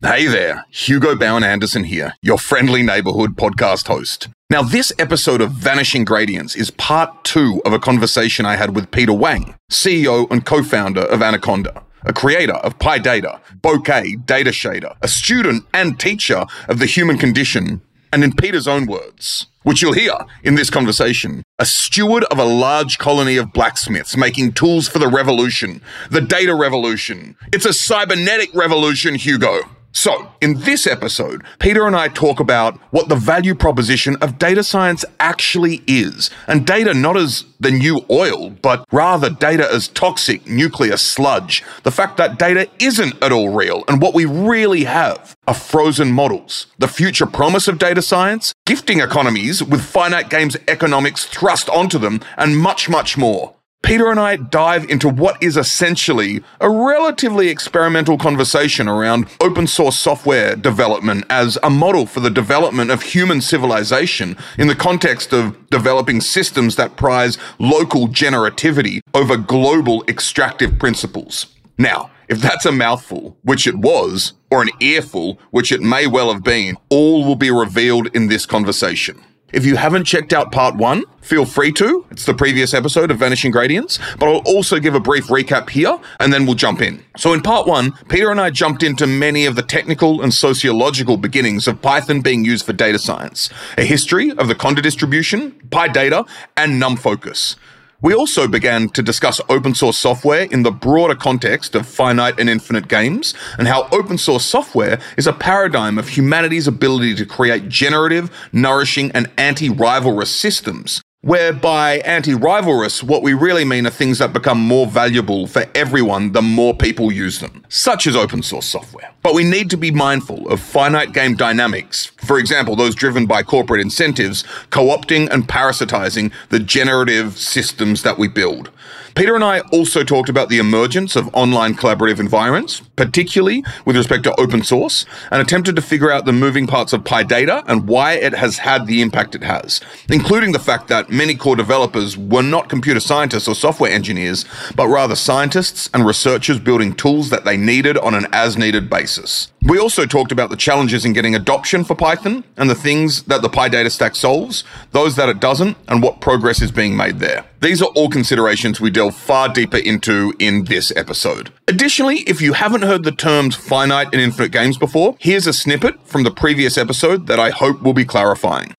Hey there, Hugo Bowne-Anderson here, your friendly neighborhood podcast host. Now, this episode of Vanishing Gradients is part two of a conversation I had with Peter Wang, CEO and co-founder of Anaconda, a creator of PyData, Bokeh, Data Shader, a student and teacher of the human condition, and in Peter's own words, which you'll hear in this conversation, a steward of a large colony of blacksmiths making tools for the revolution, the data revolution. It's a cybernetic revolution, Hugo. So, in this episode, Peter and I talk about what the value proposition of data science actually is, and data not as the new oil, but rather data as toxic nuclear sludge, the fact that data isn't at all real, and what we really have are frozen models, the future promise of data science, gifting economies with finite games economics thrust onto them, and much, much more. Peter and I dive into what is essentially a relatively experimental conversation around open source software development as a model for the development of human civilization in the context of developing systems that prize local generativity over global extractive principles. Now, if that's a mouthful, which it was, or an earful, which it may well have been, all will be revealed in this conversation. If you haven't checked out part one, feel free to. It's the previous episode of Vanishing Gradients, but I'll also give a brief recap here, and then we'll jump in. So in part one, Peter and I jumped into many of the technical and sociological beginnings of Python being used for data science, a history of the Conda distribution, PyData, and NumFocus. We also began to discuss open source software in the broader context of finite and infinite games, and how open source software is a paradigm of humanity's ability to create generative, nourishing, and anti-rivalrous systems, where by anti-rivalrous, what we really mean are things that become more valuable for everyone the more people use them, such as open source software. But we need to be mindful of finite game dynamics, for example, those driven by corporate incentives, co-opting and parasitizing the generative systems that we build. Peter and I also talked about the emergence of online collaborative environments, particularly with respect to open source, and attempted to figure out the moving parts of PyData and why it has had the impact it has, including the fact that many core developers were not computer scientists or software engineers, but rather scientists and researchers building tools that they needed on an as-needed basis. We also talked about the challenges in getting adoption for Python and the things that the PyData stack solves, those that it doesn't, and what progress is being made there. These are all considerations we delve far deeper into in this episode. Additionally, if you haven't heard the terms finite and infinite games before, here's a snippet from the previous episode that I hope will be clarifying.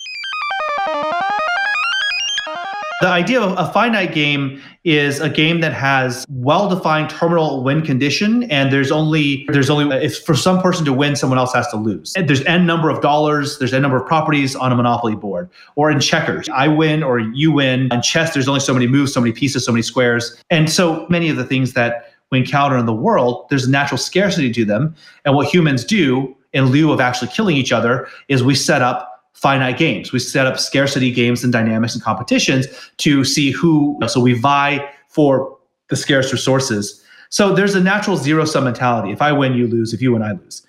The idea of a finite game is a game that has well-defined terminal win condition, and there's only if for some person to win, someone else has to lose. There's n number of dollars, there's n number of properties on a Monopoly board, or in checkers, I win or you win. In chess, there's only so many moves, so many pieces, so many squares, and so many of the things that we encounter in the world, there's a natural scarcity to them. And what humans do in lieu of actually killing each other is we set up finite games. We set up scarcity games and dynamics and competitions to see who, so we vie for the scarce resources. So there's a natural zero-sum mentality. If I win, you lose. If you win, I lose.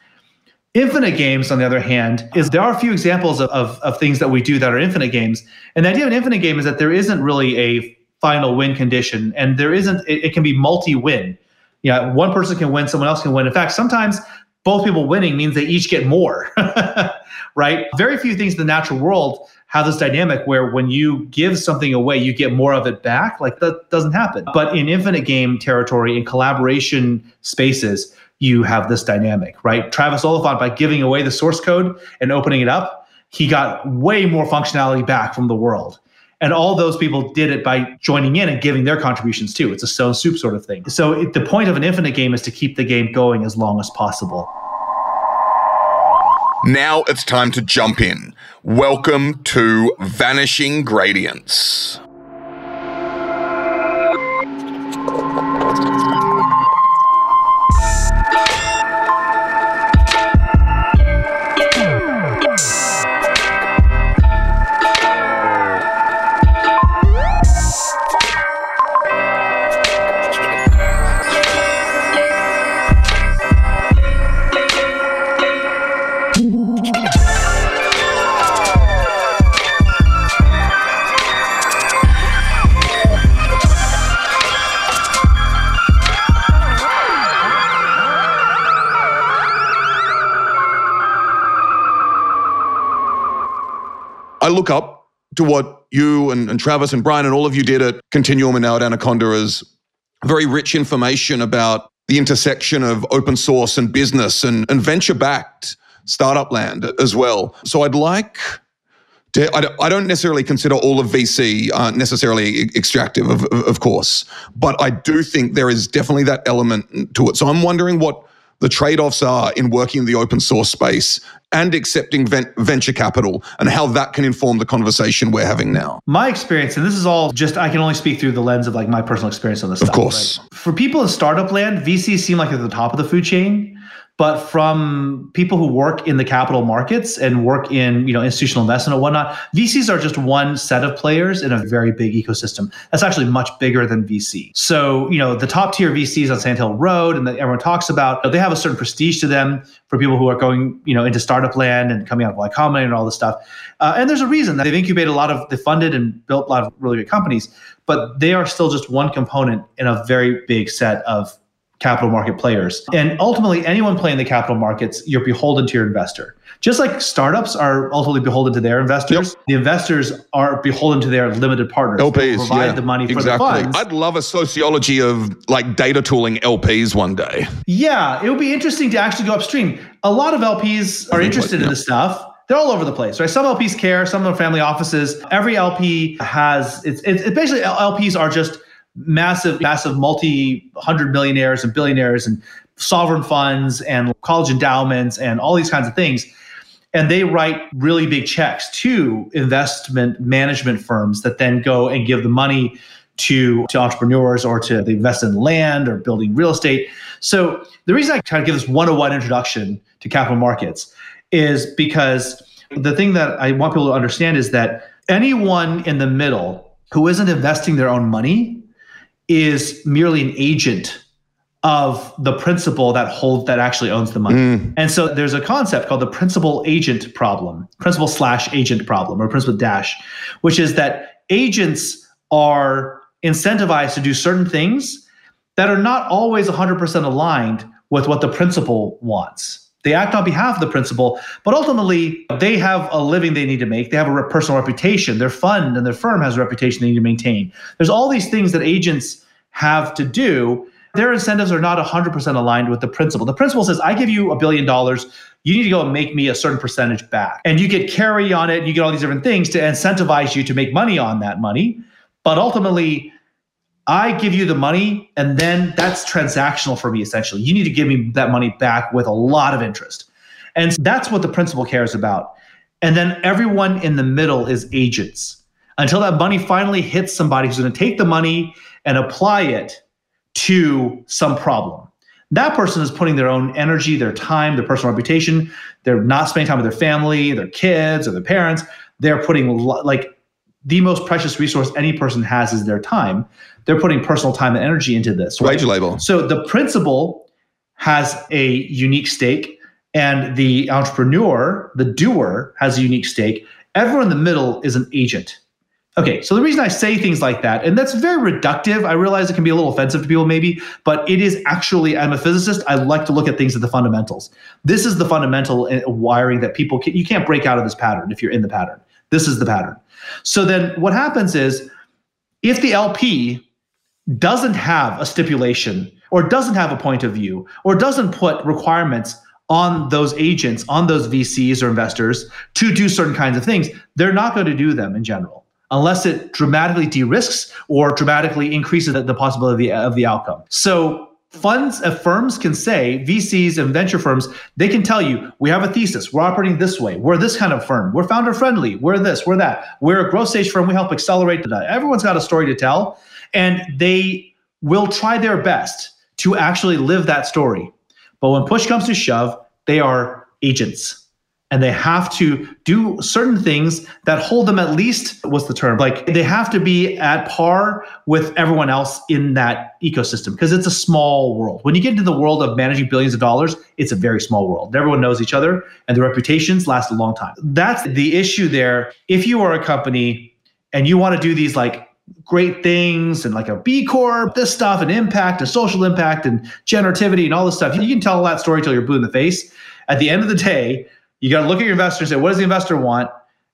Infinite games, on the other hand, is there are a few examples of things that we do that are infinite games. And the idea of an infinite game is that there isn't really a final win condition, and there isn't, it can be multi-win. Yeah, one person can win, someone else can win. In fact, sometimes both people winning means they each get more, right? Very few things in the natural world have this dynamic where when you give something away, you get more of it back. Like that doesn't happen. But in infinite game territory, in collaboration spaces, you have this dynamic, right? Travis Oliphant, by giving away the source code and opening it up, he got way more functionality back from the world. And all those people did it by joining in and giving their contributions too. It's a stone soup sort of thing. So the point of an infinite game is to keep the game going as long as possible. Now it's time to jump in. Welcome to Vanishing Gradients. look up to what you and Travis and Brian and all of you did at Continuum and now at Anaconda is very rich information about the intersection of open source and business and venture-backed startup land as well. So I'd like to, I don't necessarily consider all of VC necessarily extractive, of course, but I do think there is definitely that element to it. So I'm wondering what the trade-offs are in working in the open source space and accepting venture capital and how that can inform the conversation we're having now. My experience, and this is all just, I can only speak through the lens of like my personal experience on this stuff. Of course. Right? For people in startup land, VCs seem like they're at the top of the food chain, but from people who work in the capital markets and work in, you know, institutional investment and whatnot, VCs are just one set of players in a very big ecosystem that's actually much bigger than VC. So, you know, the top tier VCs on Sand Hill Road and that everyone talks about, they have a certain prestige to them for people who are going, you know, into startup land and coming out of Y Combinator and all this stuff. And there's a reason that they've incubated a lot of, they funded and built a lot of really good companies, but they are still just one component in a very big set of capital market players. And ultimately, anyone playing the capital markets, you're beholden to your investor. Just like startups are ultimately beholden to their investors, yep. The investors are beholden to their limited partners. LPs, provide the money for the funds. I'd love a sociology of like data tooling LPs one day. Yeah, it would be interesting to actually go upstream. A lot of LPs are interested in this stuff. They're all over the place, right? Some LPs care, some are family offices. Every LP has, it's basically LPs are just massive multi-hundred millionaires and billionaires and sovereign funds and college endowments and all these kinds of things. And they write really big checks to investment management firms that then go and give the money to entrepreneurs or to they invest in land or building real estate. So the reason I try to give this 101 introduction to capital markets is because the thing that I want people to understand is that anyone in the middle who isn't investing their own money is merely an agent of the principal that actually owns the money. And so there's a concept called the principal/agent problem, or principal-, which is that agents are incentivized to do certain things that are not always 100% aligned with what the principal wants. They act on behalf of the principal, but ultimately they have a living they need to make. They have a personal reputation. Their fund and their firm has a reputation they need to maintain. There's all these things that agents have to do. Their incentives are not 100% aligned with the principal. The principal says, I give you $1 billion. You need to go and make me a certain percentage back. And you get carry on it. You get all these different things to incentivize you to make money on that money. But ultimately, I give you the money, and then that's transactional for me, essentially. You need to give me that money back with a lot of interest. And that's what the principal cares about. And then everyone in the middle is agents until that money finally hits somebody who's going to take the money and apply it to some problem. That person is putting their own energy, their time, their personal reputation. They're not spending time with their family, their kids, or their parents. They're putting like the most precious resource any person has is their time. They're putting personal time and energy into this. Right? Wage label. So the principal has a unique stake, and the entrepreneur, the doer, has a unique stake. Everyone in the middle is an agent. Okay, so the reason I say things like that, and that's very reductive. I realize it can be a little offensive to people maybe, but it is actually, I'm a physicist. I like to look at things at the fundamentals. This is the fundamental wiring that people, you can't break out of this pattern if you're in the pattern. This is the pattern. So then what happens is if the LP doesn't have a stipulation or doesn't have a point of view or doesn't put requirements on those agents, on those VCs or investors to do certain kinds of things, they're not going to do them in general unless it dramatically de-risks or dramatically increases the possibility of the outcome. So firms can say, VCs and venture firms, they can tell you, we have a thesis, we're operating this way, we're this kind of firm, we're founder friendly, we're this, we're that, we're a growth stage firm, we help accelerate that. Everyone's got a story to tell, and they will try their best to actually live that story. But when push comes to shove, they are agents, and they have to do certain things that hold them at least, what's the term? Like they have to be at par with everyone else in that ecosystem because it's a small world. When you get into the world of managing billions of dollars, it's a very small world. Everyone knows each other and the reputations last a long time. That's the issue there. If you are a company and you want to do these like great things and like a B Corp, this stuff and impact and social impact and generativity and all this stuff, you can tell that story till you're blue in the face. At the end of the day, you got to look at your investor and say, what does the investor want?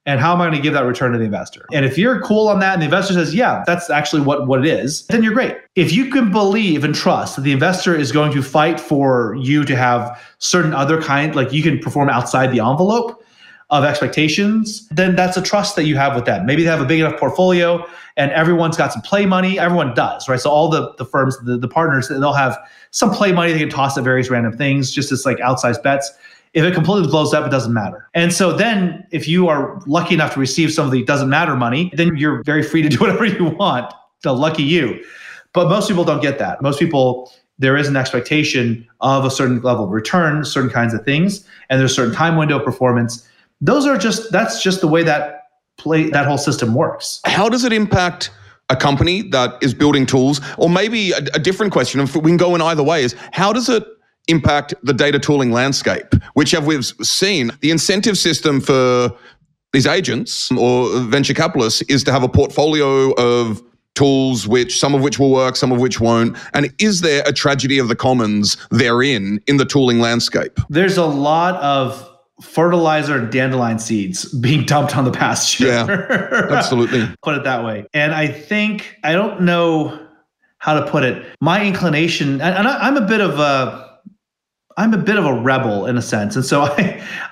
And how am I going to give that return to the investor? And if you're cool on that and the investor says, yeah, that's actually what it is, then you're great. If you can believe and trust that the investor is going to fight for you to have certain other kind, like you can perform outside the envelope of expectations, then that's a trust that you have with them. Maybe they have a big enough portfolio and everyone's got some play money. Everyone does, right? So all the firms, the partners, they'll have some play money they can toss at various random things, just as like outsized bets. If it completely blows up, it doesn't matter. And so then if you are lucky enough to receive some of the doesn't matter money, then you're very free to do whatever you want. So lucky you. But most people don't get that. Most people, there is an expectation of a certain level of return, certain kinds of things, and there's a certain time window of performance. That's just the way that whole system works. How does it impact a company that is building tools? Or maybe a different question, if we can go in either way, is how does it impact the data tooling landscape, which, as we've seen, the incentive system for these agents or venture capitalists is to have a portfolio of tools, which some of which will work, some of which won't. And is there a tragedy of the commons therein in the tooling landscape? There's a lot of fertilizer and dandelion seeds being dumped on the pasture. Yeah, absolutely. Put it that way. And I think, I don't know how to put it. My inclination, and I'm a bit of a rebel in a sense. And so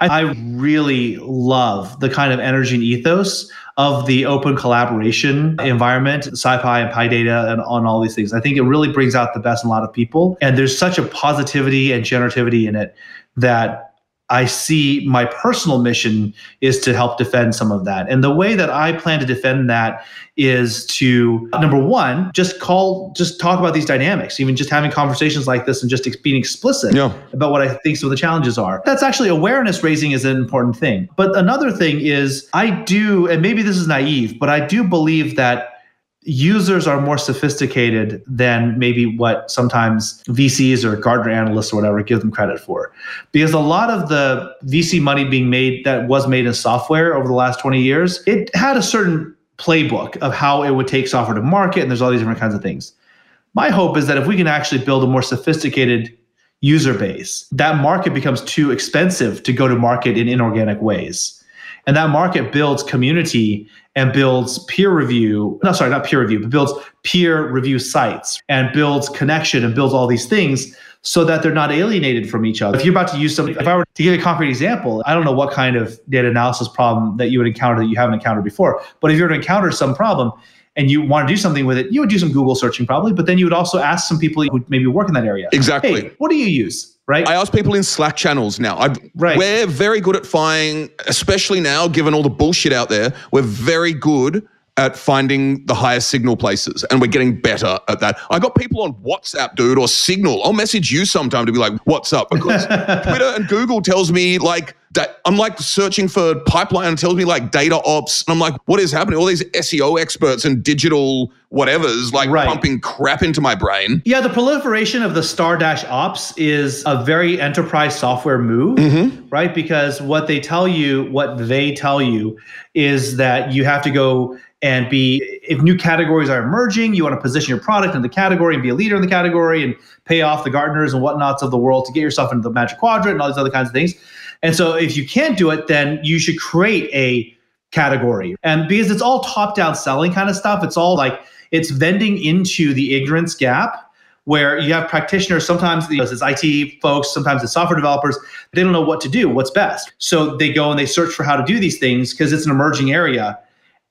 I really love the kind of energy and ethos of the open collaboration environment, SciPy and PyData and on all these things. I think it really brings out the best in a lot of people. And there's such a positivity and generativity in it that I see my personal mission is to help defend some of that. And the way that I plan to defend that is to, number one, just talk about these dynamics, even just having conversations like this and just being explicit about what I think some of the challenges are. That's actually awareness raising is an important thing. But another thing is I do, and maybe this is naive, but I do believe that users are more sophisticated than maybe what sometimes VCs or Gartner analysts or whatever give them credit for. Because a lot of the VC money that was made in software over the last 20 years, it had a certain playbook of how it would take software to market, and there's all these different kinds of things. My hope is that if we can actually build a more sophisticated user base, that market becomes too expensive to go to market in inorganic ways. And that market builds community and builds builds peer review sites and builds connection and builds all these things so that they're not alienated from each other. If you're about to use something, if I were to give a concrete example, I don't know what kind of data analysis problem that you would encounter that you haven't encountered before, but if you were to encounter some problem and you want to do something with it, you would do some Google searching probably, but then you would also ask some people who maybe work in that area. Exactly. Hey, what do you use? Right. I ask people in Slack channels now. We're very good at finding, especially now, given all the bullshit out there, we're very good at finding the highest signal places, and we're getting better at that. I got people on WhatsApp, dude, or Signal. I'll message you sometime to be like, what's up? Because Twitter and Google tells me like, I'm like searching for pipeline and tells me like data ops. And I'm like, what is happening? All these SEO experts and digital whatever's like pumping crap into my brain. Yeah, the proliferation of the *ops is a very enterprise software move, right? Because what they tell you is that you have to go and if new categories are emerging, you want to position your product in the category and be a leader in the category and pay off the Gartners and whatnots of the world to get yourself into the Magic Quadrant and all these other kinds of things. And so if you can't do it, then you should create a category. And because it's all top-down selling kind of stuff, it's all like, it's vending into the ignorance gap where you have practitioners, sometimes it's IT folks, sometimes it's software developers, they don't know what to do, what's best. So they go and they search for how to do these things because it's an emerging area.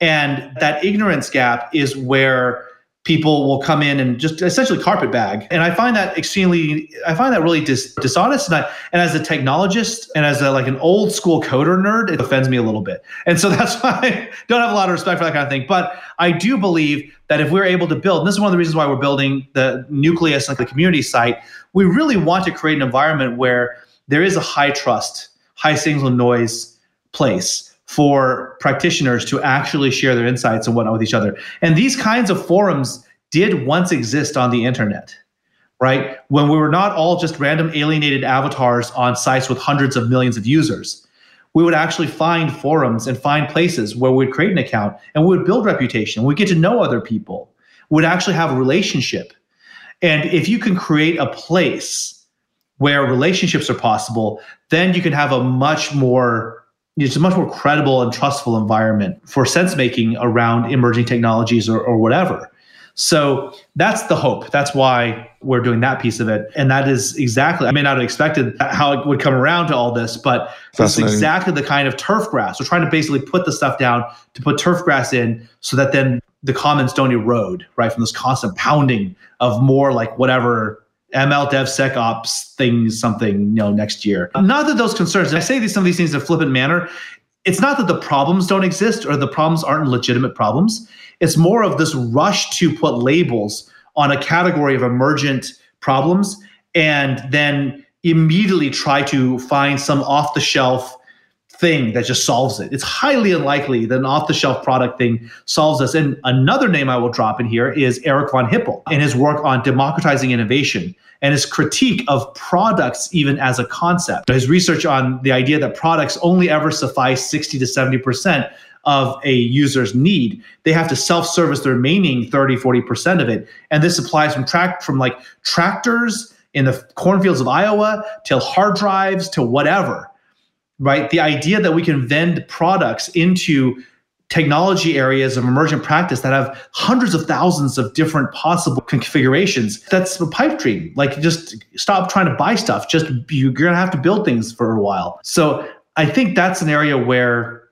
And that ignorance gap is where people will come in and just essentially carpetbag. And I find that really dishonest. And as a technologist and as an old school coder nerd, it offends me a little bit. And so that's why I don't have a lot of respect for that kind of thing. But I do believe that if we're able to build, and this is one of the reasons why we're building the Nucleus, like the community site, we really want to create an environment where there is a high trust, high signal noise place for practitioners to actually share their insights and whatnot with each other. And these kinds of forums did once exist on the internet, right? When we were not all just random alienated avatars on sites with hundreds of millions of users, we would actually find forums and find places where we'd create an account and we would build reputation. We'd get to know other people. We'd actually have a relationship. And if you can create a place where relationships are possible, then you can have a much more it's a much more credible and trustful environment for sense making around emerging technologies or whatever. So that's the hope. That's why we're doing that piece of it. And that is exactly, I may not have expected how it would come around to all this, but it's exactly the kind of turf grass. We're trying to basically put the stuff down to put turf grass in so that then the comments don't erode, right? From this constant pounding of more like whatever ML DevSecOps things, something, you know, next year. Not that those concerns, and I say these, some of these things in a flippant manner, it's not that the problems don't exist or the problems aren't legitimate problems. It's more of this rush to put labels on a category of emergent problems and then immediately try to find some off-the-shelf thing that just solves it. It's highly unlikely that an off-the-shelf product thing solves this. And another name I will drop in here is Eric von Hippel and his work on democratizing innovation and his critique of products even as a concept. His research on the idea that products only ever suffice 60 to 70% of a user's need. They have to self-service the remaining 30, 40% of it. And this applies from like tractors in the cornfields of Iowa to hard drives to whatever, right? The idea that we can vend products into technology areas of emergent practice that have hundreds of thousands of different possible configurations, that's a pipe dream. Like just stop trying to buy stuff. Just you're going to have to build things for a while. So I think that's an area where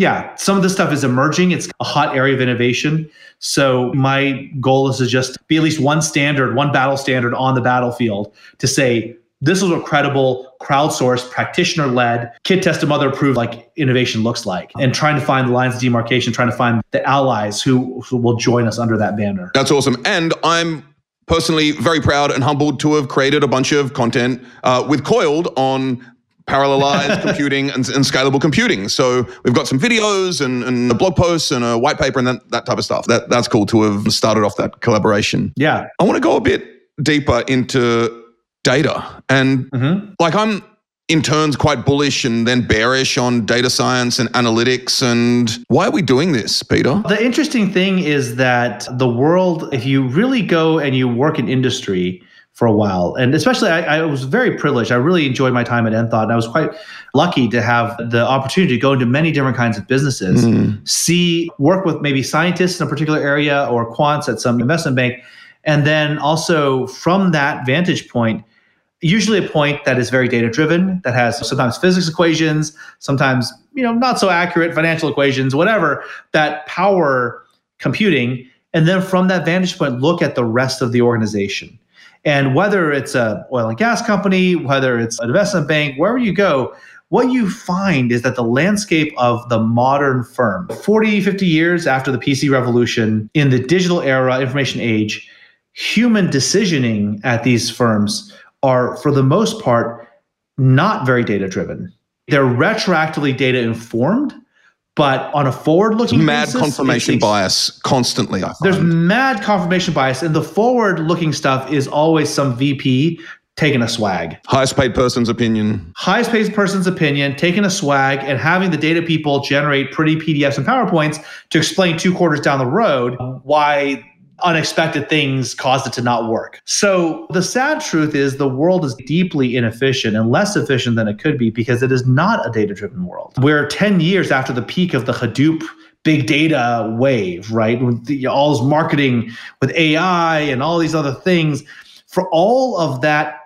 yeah, some of this stuff is emerging. It's a hot area of innovation. So my goal is to just be at least one standard, one battle standard on the battlefield to say, this is what credible, crowdsourced, practitioner-led, kid-tested, mother-approved like innovation looks like. And trying to find the lines of demarcation, trying to find the allies who will join us under that banner. That's awesome. And I'm personally very proud and humbled to have created a bunch of content with Coiled on parallelized computing and scalable computing. So we've got some videos and a blog post and a white paper and that type of stuff. That's cool to have started off that collaboration. Yeah. I want to go a bit deeper into data. And like I'm in turns quite bullish and then bearish on data science and analytics. And why are we doing this, Peter? The interesting thing is that the world, if you really go and you work in industry for a while. And especially, I was very privileged. I really enjoyed my time at Enthought. And I was quite lucky to have the opportunity to go into many different kinds of businesses, work with maybe scientists in a particular area or quants at some investment bank. And then also from that vantage point, usually a point that is very data-driven, that has sometimes physics equations, sometimes, you know, not so accurate financial equations, whatever, that power computing. And then from that vantage point, look at the rest of the organization. And whether it's an oil and gas company, whether it's an investment bank, wherever you go, what you find is that the landscape of the modern firm, 40, 50 years after the PC revolution, in the digital era, information age, human decisioning at these firms are, for the most part, not very data-driven. They're retroactively data-informed, but on a forward-looking basis, mad confirmation bias constantly, I find. There's mad confirmation bias, and the forward-looking stuff is always some VP taking a swag. Highest-paid person's opinion. Highest-paid person's opinion, taking a swag, and having the data people generate pretty PDFs and PowerPoints to explain 2 quarters down the road why unexpected things caused it to not work. So the sad truth is the world is deeply inefficient and less efficient than it could be because it is not a data-driven world. We're 10 years after the peak of the Hadoop big data wave, right? With all this marketing with AI and all these other things. For all of that,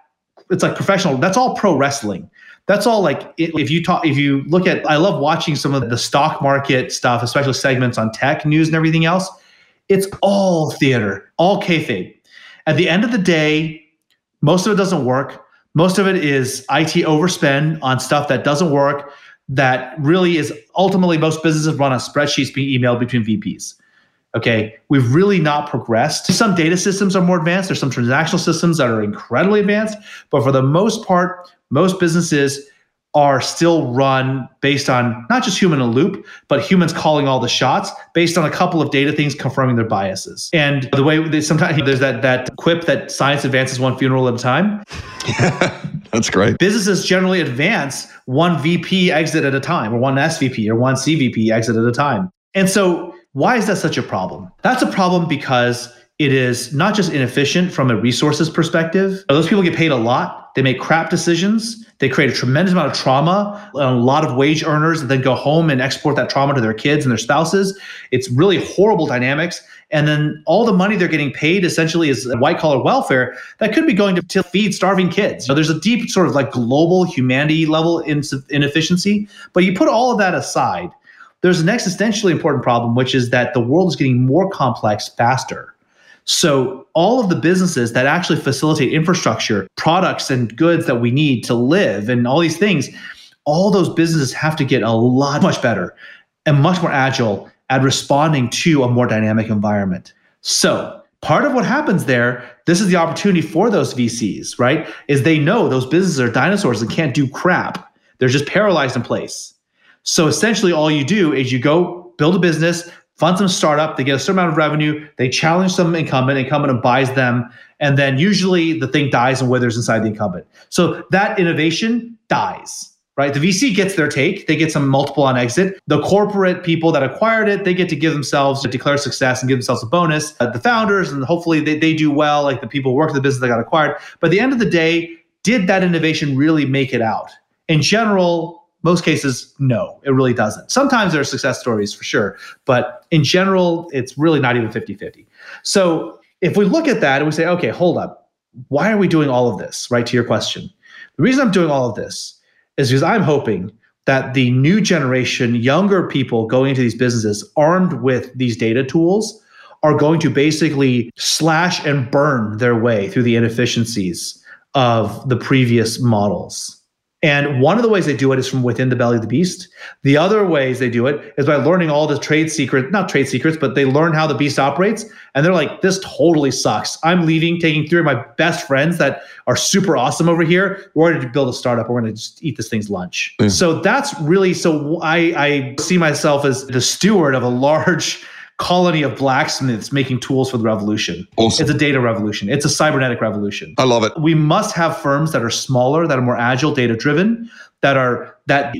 it's like professional, that's all pro wrestling. That's all like, if you look at, I love watching some of the stock market stuff, especially segments on tech news and everything else. It's all theater, all kayfabe. At the end of the day, most of it doesn't work. Most of it is IT overspend on stuff that doesn't work, that really is ultimately most businesses run on spreadsheets being emailed between VPs. Okay, we've really not progressed. Some data systems are more advanced. There's some transactional systems that are incredibly advanced. But for the most part, most businesses are still run based on not just human in a loop, but humans calling all the shots based on a couple of data things confirming their biases. And the way they sometimes there's that quip that science advances one funeral at a time. That's great. Businesses generally advance one VP exit at a time, or one SVP or one CVP exit at a time. And so why is that such a problem? That's a problem because it is not just inefficient from a resources perspective. Those people get paid a lot. They make crap decisions. They create a tremendous amount of trauma, a lot of wage earners that then go home and export that trauma to their kids and their spouses. It's really horrible dynamics. And then all the money they're getting paid essentially is white-collar welfare that could be going to feed starving kids. So there's a deep sort of like global humanity level inefficiency. But you put all of that aside, there's an existentially important problem, which is that the world is getting more complex faster. So all of the businesses that actually facilitate infrastructure, products and goods that we need to live and all these things, all those businesses have to get much better and much more agile at responding to a more dynamic environment. So part of what happens there, this is the opportunity for those VCs, right? Is they know those businesses are dinosaurs and can't do crap. They're just paralyzed in place. So essentially all you do is you go build a business, fund some startup, they get a certain amount of revenue, they challenge some incumbent buys them, and then usually the thing dies and withers inside the incumbent. So that innovation dies, right? The VC gets their take, they get some multiple on exit. The corporate people that acquired it, they get to give themselves, declare success and give themselves a bonus. The founders, and hopefully they do well, like the people who work in the business that got acquired. But at the end of the day, did that innovation really make it out? In general, most cases, no, it really doesn't. Sometimes there are success stories for sure, but in general, it's really not even 50-50. So if we look at that and we say, okay, hold up, why are we doing all of this, right, to your question? The reason I'm doing all of this is because I'm hoping that the new generation, younger people going into these businesses armed with these data tools are going to basically slash and burn their way through the inefficiencies of the previous models. And one of the ways they do it is from within the belly of the beast. The other ways they do it is by learning all the not trade secrets, but they learn how the beast operates. And they're like, this totally sucks. I'm leaving, taking three of my best friends that are super awesome over here. We're going to build a startup. We're going to just eat this thing's lunch. Yeah. So that's really, I see myself as the steward of a large colony of blacksmiths making tools for the revolution. Awesome. It's a data revolution. It's a cybernetic revolution. I love it. We must have firms that are smaller, that are more agile, data-driven, that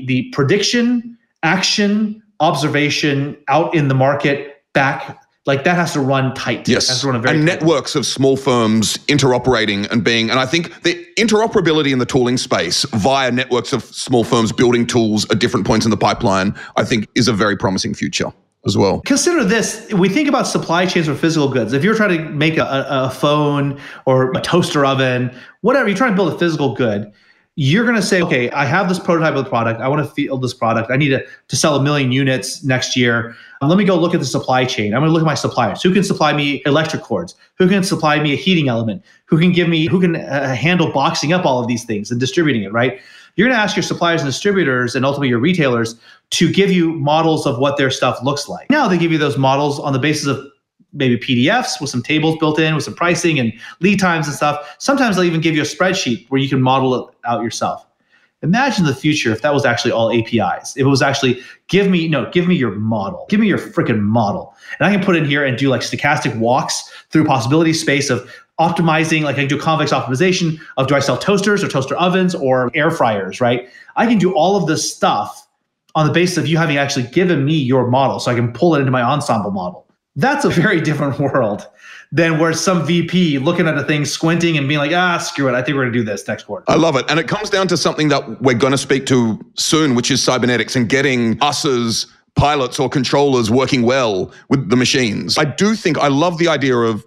the prediction, action, observation out in the market back, like that has to run tight. Yes. Has to run networks of small firms interoperating and I think the interoperability in the tooling space via networks of small firms building tools at different points in the pipeline, I think is a very promising future as well. Consider this, we think about supply chains for physical goods. If you're trying to make a phone or a toaster oven, whatever, you're trying to build a physical good, you're going to say, okay, I have this prototype of the product. I want to field this product. I need to sell 1 million units next year. Let me go look at the supply chain. I'm going to look at my suppliers. Who can supply me electric cords? Who can supply me a heating element? Who can handle boxing up all of these things and distributing it, right? You're going to ask your suppliers and distributors and ultimately your retailers to give you models of what their stuff looks like. Now they give you those models on the basis of maybe PDFs with some tables built in, with some pricing and lead times and stuff. Sometimes they'll even give you a spreadsheet where you can model it out yourself. Imagine the future if that was actually all APIs. If it was actually, give me your model. Give me your freaking model. And I can put in here and do like stochastic walks through possibility space of optimizing, like I can do convex optimization of do I sell toasters or toaster ovens or air fryers, right? I can do all of this stuff on the basis of you having actually given me your model so I can pull it into my ensemble model. That's a very different world than where some VP looking at a thing, squinting and being like, screw it. I think we're going to do this next quarter. I love it. And it comes down to something that we're going to speak to soon, which is cybernetics and getting us as pilots or controllers working well with the machines. I love the idea of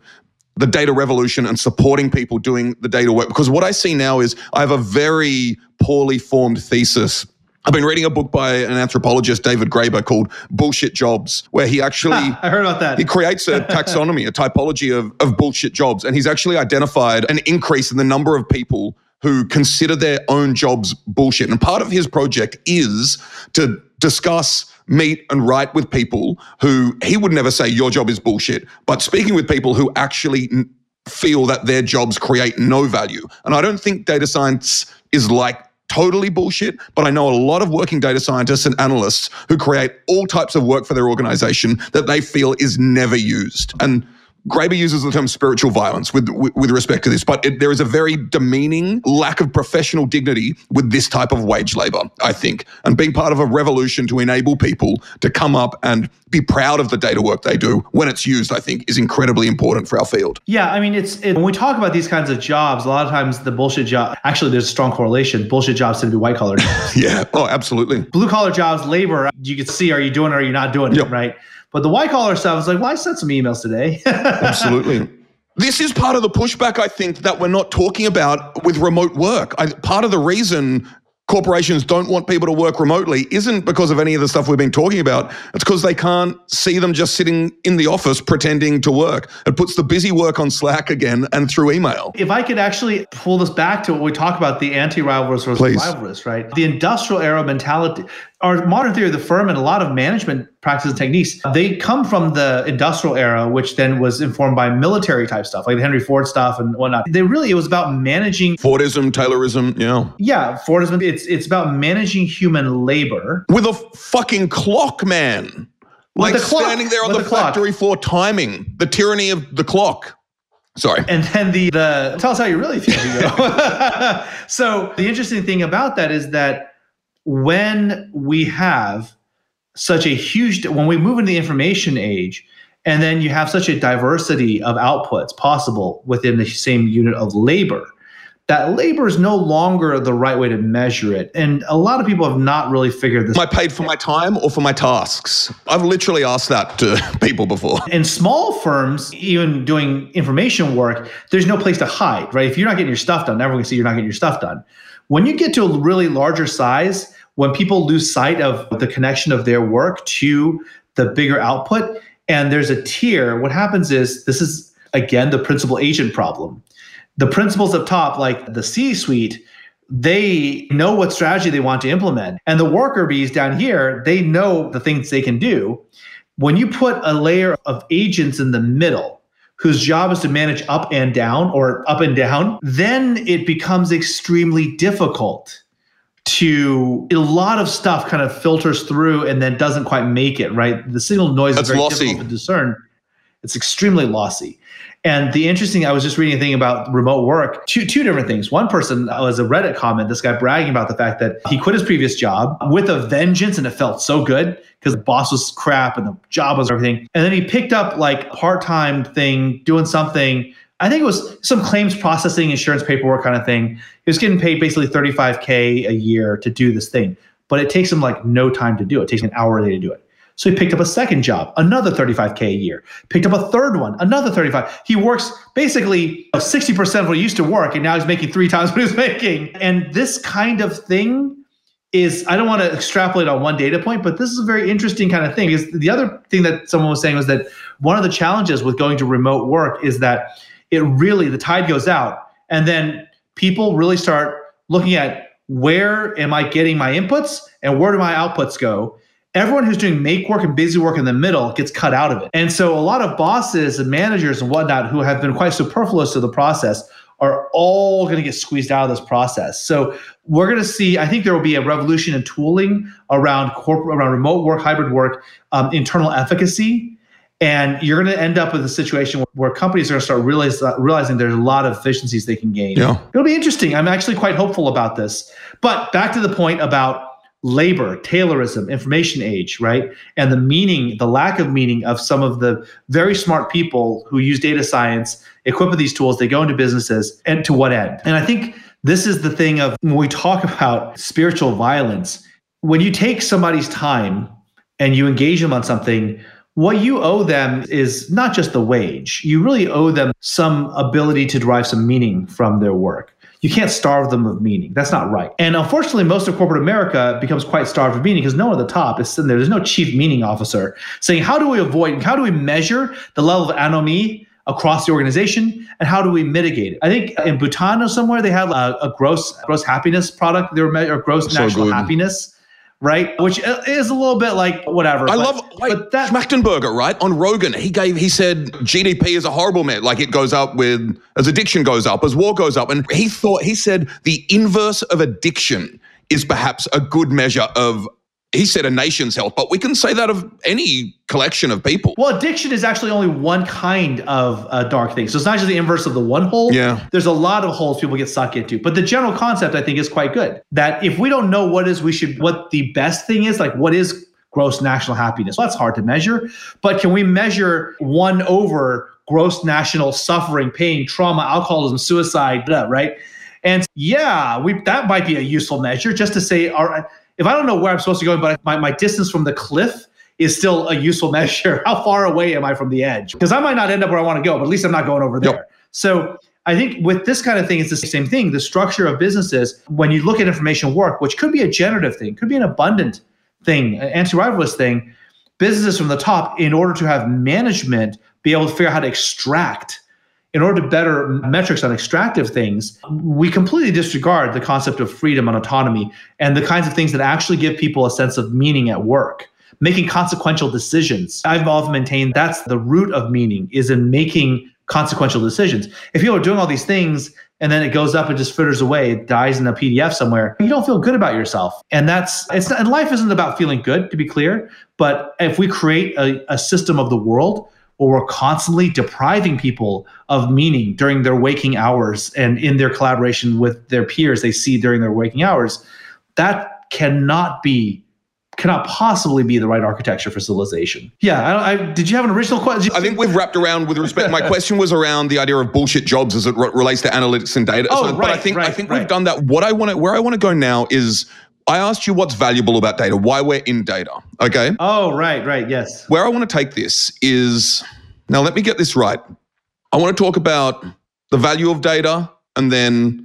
the data revolution and supporting people doing the data work. Because what I see now is I have a very poorly formed thesis. I've been reading a book by an anthropologist, David Graeber, called Bullshit Jobs, where he actually... I heard about that. He creates a taxonomy, a typology of bullshit jobs. And he's actually identified an increase in the number of people who consider their own jobs bullshit. And part of his project is to discuss, meet and write with people who he would never say your job is bullshit, but speaking with people who actually feel that their jobs create no value. And I don't think data science is like totally bullshit, but I know a lot of working data scientists and analysts who create all types of work for their organization that they feel is never used. And Graeber uses the term spiritual violence with respect to this, but there is a very demeaning lack of professional dignity with this type of wage labor, I think. And being part of a revolution to enable people to come up and be proud of the data work they do when it's used, I think, is incredibly important for our field. Yeah, I mean, when we talk about these kinds of jobs, a lot of times the bullshit job, actually there's a strong correlation. Bullshit jobs tend to be white collar jobs. Yeah, oh, absolutely. Blue collar jobs, labor, you can see, are you doing it or are you not doing it, yep. Right? But the white collar stuff is like, well, I sent some emails today. Absolutely. This is part of the pushback, I think, that we're not talking about with remote work. Part of the reason corporations don't want people to work remotely isn't because of any of the stuff we've been talking about. It's because they can't see them just sitting in the office pretending to work. It puts the busy work on Slack again and through email. If I could actually pull this back to what we talk about, the anti-rivalrous versus rivalrous, right? The industrial era mentality. Our modern theory of the firm and a lot of management practices and techniques, they come from the industrial era, which then was informed by military type stuff, like the Henry Ford stuff and whatnot. It was about managing... Fordism, Taylorism, yeah. Yeah, Fordism. It's about managing human labor. With a fucking clock, man. Like the clock, standing there on the factory floor timing. The tyranny of the clock. Sorry. And then the tell us how you really feel, Hugo. So the interesting thing about that is that when we have such a huge, when we move into the information age, and then you have such a diversity of outputs possible within the same unit of labor, that labor is no longer the right way to measure it. And a lot of people have not really figured this out. Am I paid for my time or for my tasks? I've literally asked that to people before. In small firms, even doing information work, there's no place to hide, right? If you're not getting your stuff done, everyone can see you're not getting your stuff done. When you get to a really larger size, when people lose sight of the connection of their work to the bigger output, and there's a tier, what happens is, this is, again, the principal agent problem. The principals up top, like the C-suite, they know what strategy they want to implement. And the worker bees down here, they know the things they can do. When you put a layer of agents in the middle, whose job is to manage up and down or up and down, then it becomes extremely difficult to, a lot of stuff kind of filters through and then doesn't quite make it, right? The signal noise is very difficult to discern. It's extremely lossy. And the interesting, I was just reading a thing about remote work, two different things. One person was a Reddit comment, this guy bragging about the fact that he quit his previous job with a vengeance and it felt so good because the boss was crap and the job was everything. And then he picked up like part-time thing, doing something, I think it was some claims processing, insurance paperwork kind of thing. He was getting paid basically $35K a year to do this thing, but it takes him like no time to do it. It takes an hour a day to do it. So he picked up a second job, another $35K a year. Picked up a third one, another $35K. He works basically 60% of what he used to work, and now he's making 3 times what he was making. And this kind of thing is, I don't want to extrapolate on one data point, but this is a very interesting kind of thing. Because the other thing that someone was saying was that one of the challenges with going to remote work is that it really, the tide goes out, and then people really start looking at, where am I getting my inputs and where do my outputs go? Everyone who's doing make work and busy work in the middle gets cut out of it. And so a lot of bosses and managers and whatnot who have been quite superfluous to the process are all going to get squeezed out of this process. So we're going to see, I think there will be a revolution in tooling around around remote work, hybrid work, internal efficacy. And you're going to end up with a situation where companies are going to start realizing there's a lot of efficiencies they can gain. Yeah. It'll be interesting. I'm actually quite hopeful about this. But back to the point about labor, Taylorism, information age, right? And the meaning, the lack of meaning of some of the very smart people who use data science, equipped with these tools, they go into businesses, and to what end? And I think this is the thing of when we talk about spiritual violence, when you take somebody's time and you engage them on something, what you owe them is not just the wage. You really owe them some ability to derive some meaning from their work. You can't starve them of meaning. That's not right. And unfortunately, most of corporate America becomes quite starved of meaning because no one at the top is sitting there. There's no chief meaning officer saying, how do we avoid, how do we measure the level of anomie across the organization and how do we mitigate it? I think in Bhutan or somewhere, they had a gross happiness product, or gross national happiness, right? Which is a little bit like whatever. But Schmachtenberger, right? On Rogan, he said GDP is a horrible myth. Like it goes up with, as addiction goes up, as war goes up. And he said the inverse of addiction is perhaps a good measure of He said a nation's health, but we can say that of any collection of people. Well, addiction is actually only one kind of dark thing. So it's not just the inverse of the one hole. Yeah. There's a lot of holes people get sucked into. But the general concept, I think, is quite good. That if we don't know what the best thing is, like what is gross national happiness? Well, that's hard to measure. But can we measure one over gross national suffering, pain, trauma, alcoholism, suicide, blah, right? And yeah, that might be a useful measure just to say, if I don't know where I'm supposed to go, but my distance from the cliff is still a useful measure. How far away am I from the edge? Because I might not end up where I want to go, but at least I'm not going over there. Yep. So I think with this kind of thing, it's the same thing. The structure of businesses, when you look at information work, which could be a generative thing, could be an abundant thing, an anti-rivalist thing, businesses from the top, in order to have management be able to figure out how to extract, in order to better metrics on extractive things, we completely disregard the concept of freedom and autonomy and the kinds of things that actually give people a sense of meaning at work, making consequential decisions. I've often maintained that's the root of meaning, is in making consequential decisions. If people are doing all these things and then it goes up and just fritters away, it dies in a PDF somewhere, you don't feel good about yourself. And and life isn't about feeling good, to be clear, but if we create a system of the world or we're constantly depriving people of meaning during their waking hours and in their collaboration with their peers they see during their waking hours, that cannot possibly be the right architecture for civilization. Yeah, did you have an original question? I think we've wrapped around with respect. My question was around the idea of bullshit jobs as it relates to analytics and data. Oh, so, right, but I think we've done that. Where I want to go now is, I asked you what's valuable about data, why we're in data, okay? Oh, right, yes. Where I want to take this is, now let me get this right. I want to talk about the value of data and then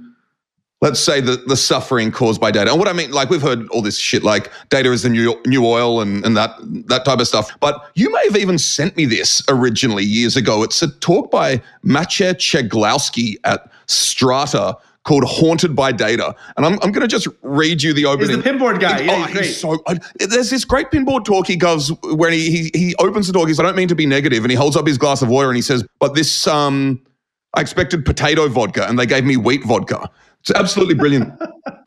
let's say the suffering caused by data. And what I mean, like, we've heard all this shit, like data is the new oil and that type of stuff. But you may have even sent me this originally years ago. It's a talk by Maciej Ceglowski at Strata, called Haunted by Data. And I'm going to just read you the opening. He's the Pinboard guy. He's great. There's this great Pinboard talk he goes when he opens the talk. He says, I don't mean to be negative. And he holds up his glass of water and he says, but this, I expected potato vodka and they gave me wheat vodka. It's absolutely brilliant.